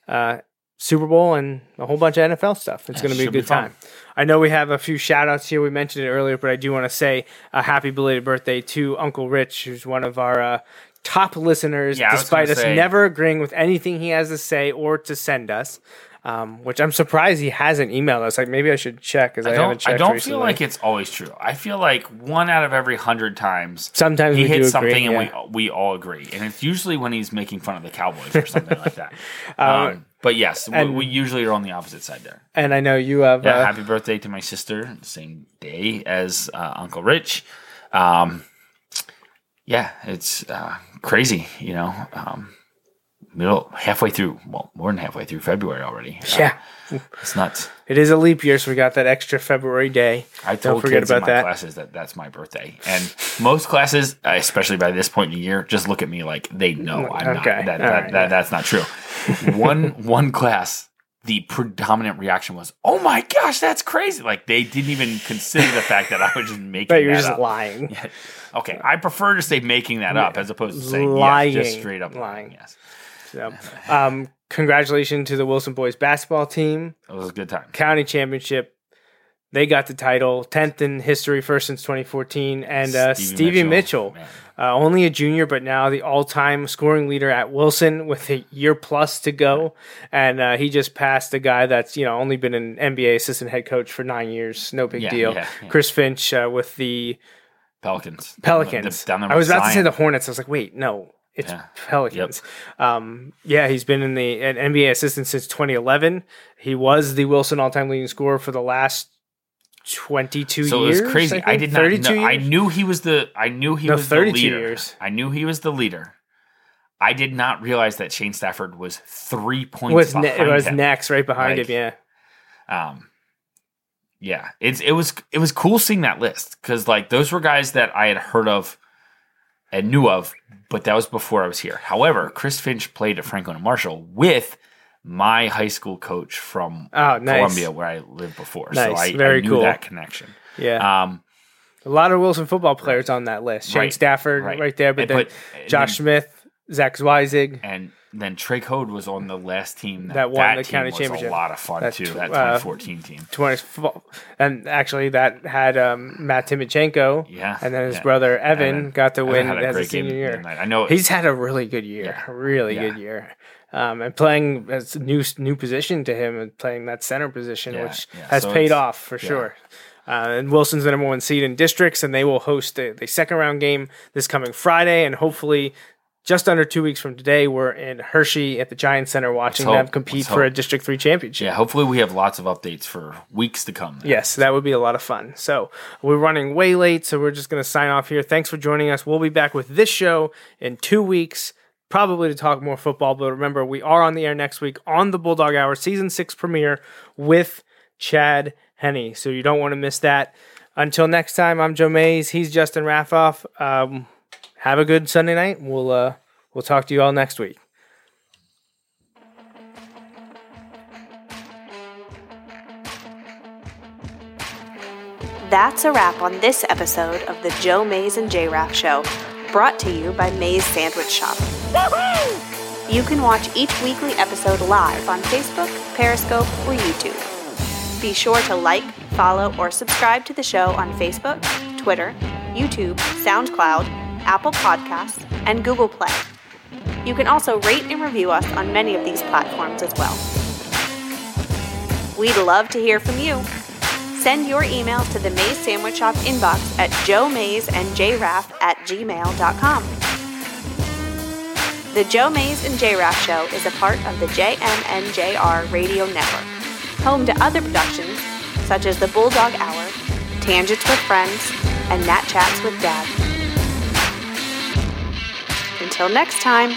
uh, Super Bowl and a whole bunch of N F L stuff. It's yeah, going to be a good be time. Fun. I know we have a few shout-outs here. We mentioned it earlier, but I do want to say a happy belated birthday to Uncle Rich, who's one of our uh, top listeners, yeah, despite us say. never agreeing with anything he has to say or to send us, um, which I'm surprised he hasn't emailed us. Like, maybe I should check, because I, I haven't checked I don't recently. Feel like it's always true. I feel like one out of every hundred times sometimes he we hits do something agree, and yeah. we we all agree. And it's usually when he's making fun of the Cowboys or something like that. Um, um But yes, and, we, we usually are on the opposite side there. And I know you have... Yeah, uh, happy birthday to my sister, same day as uh, Uncle Rich. Um, yeah, it's uh, crazy, you know. Um, middle, halfway through, well, more than halfway through February already. Uh, yeah. It's nuts. It is a leap year, so we got that extra February day. I told Don't forget kids about in my that. classes that that's my birthday. And most classes, especially by this point in the year, just look at me like they know I'm okay. not. That, that, right, that, yeah. That's not true. one one class, the predominant reaction was, "Oh my gosh, that's crazy!" Like they didn't even consider the fact that I was just making. But you're that just up. lying. Yeah. Okay, I prefer to say making that up as opposed to saying lying, yes, just straight up lying. lying. Yes. So, um, congratulations to the Wilson boys basketball team. It was a good time. County championship. They got the title, tenth in history, first since twenty fourteen. And uh, Stevie, Stevie Mitchell, Mitchell uh, only a junior, but now the all-time scoring leader at Wilson with a year plus to go. And uh, he just passed a guy that's, you know, only been an N B A assistant head coach for nine years. No big yeah, deal. Yeah, yeah. Chris Finch uh, with the Pelicans. Pelicans. The, the, I was about Zion. to say the Hornets. I was like, wait, no. It's yeah. Pelicans. Yep. Um, yeah, he's been in the an N B A assistant since twenty eleven. He was the Wilson all-time leading scorer for the last twenty-two years. So it was years, crazy. I, I did not know. Years? I knew he was the. I knew he no, was the leader. Years. I knew he was the leader. I did not realize that Shane Stafford was three points. Was behind ne- it was him. next, right behind like, him. Yeah. Um. Yeah, it's it was it was cool seeing that list, because like those were guys that I had heard of and knew of, but that was before I was here. However, Chris Finch played at Franklin and Marshall with my high school coach from oh, nice. Columbia, where I lived before. Nice. So I, Very I knew cool. that connection. Yeah. Um, a lot of Wilson football players on that list. Shane right, Stafford right. right there, but and, then but, Josh then, Smith, Zach Zweizig. And then Trey Code was on the last team. That, that won that the team county was championship. was a lot of fun, that too, tw- that twenty fourteen uh, team. twenty, and actually, that had um, Matt Timochenko, yeah, and then his yeah. brother Evan, Evan got to win as a senior year. I know He's had a really good year, yeah, really yeah. good year. Um, and playing as a new, new position to him and playing that center position, yeah, which yeah. has so paid off for yeah. sure. Uh, and Wilson's the number one seed in districts, and they will host the, the second round game this coming Friday. And hopefully, just under two weeks from today, we're in Hershey at the Giant Center watching them compete for a District three championship. Yeah, hopefully we have lots of updates for weeks to come. There. Yes, that would be a lot of fun. So we're running way late, so we're just going to sign off here. Thanks for joining us. We'll be back with this show in two weeks. Probably to talk more football, but remember, we are on the air next week on the Bulldog Hour Season six premiere with Chad Henne, so you don't want to miss that. Until next time, I'm Joe Mays. He's Justin Raffoff. Um, have a good Sunday night. We'll uh, we'll talk to you all next week. That's a wrap on this episode of the Joe Mays and J-Raff Show, brought to you by Mays Sandwich Shop. Woo-hoo! You can watch each weekly episode live on Facebook, Periscope, or YouTube. Be sure to like, follow, or subscribe to the show on Facebook, Twitter, YouTube, SoundCloud, Apple Podcasts, and Google Play. You can also rate and review us on many of these platforms as well. We'd love to hear from you. Send your email to the Mays Sandwich Shop inbox at joe mays and j raff at gmail dot com. The Joe Mays and J-Raff Show is a part of the J M N J R Radio Network, home to other productions such as The Bulldog Hour, Tangents with Friends, and Nat Chats with Dad. Until next time.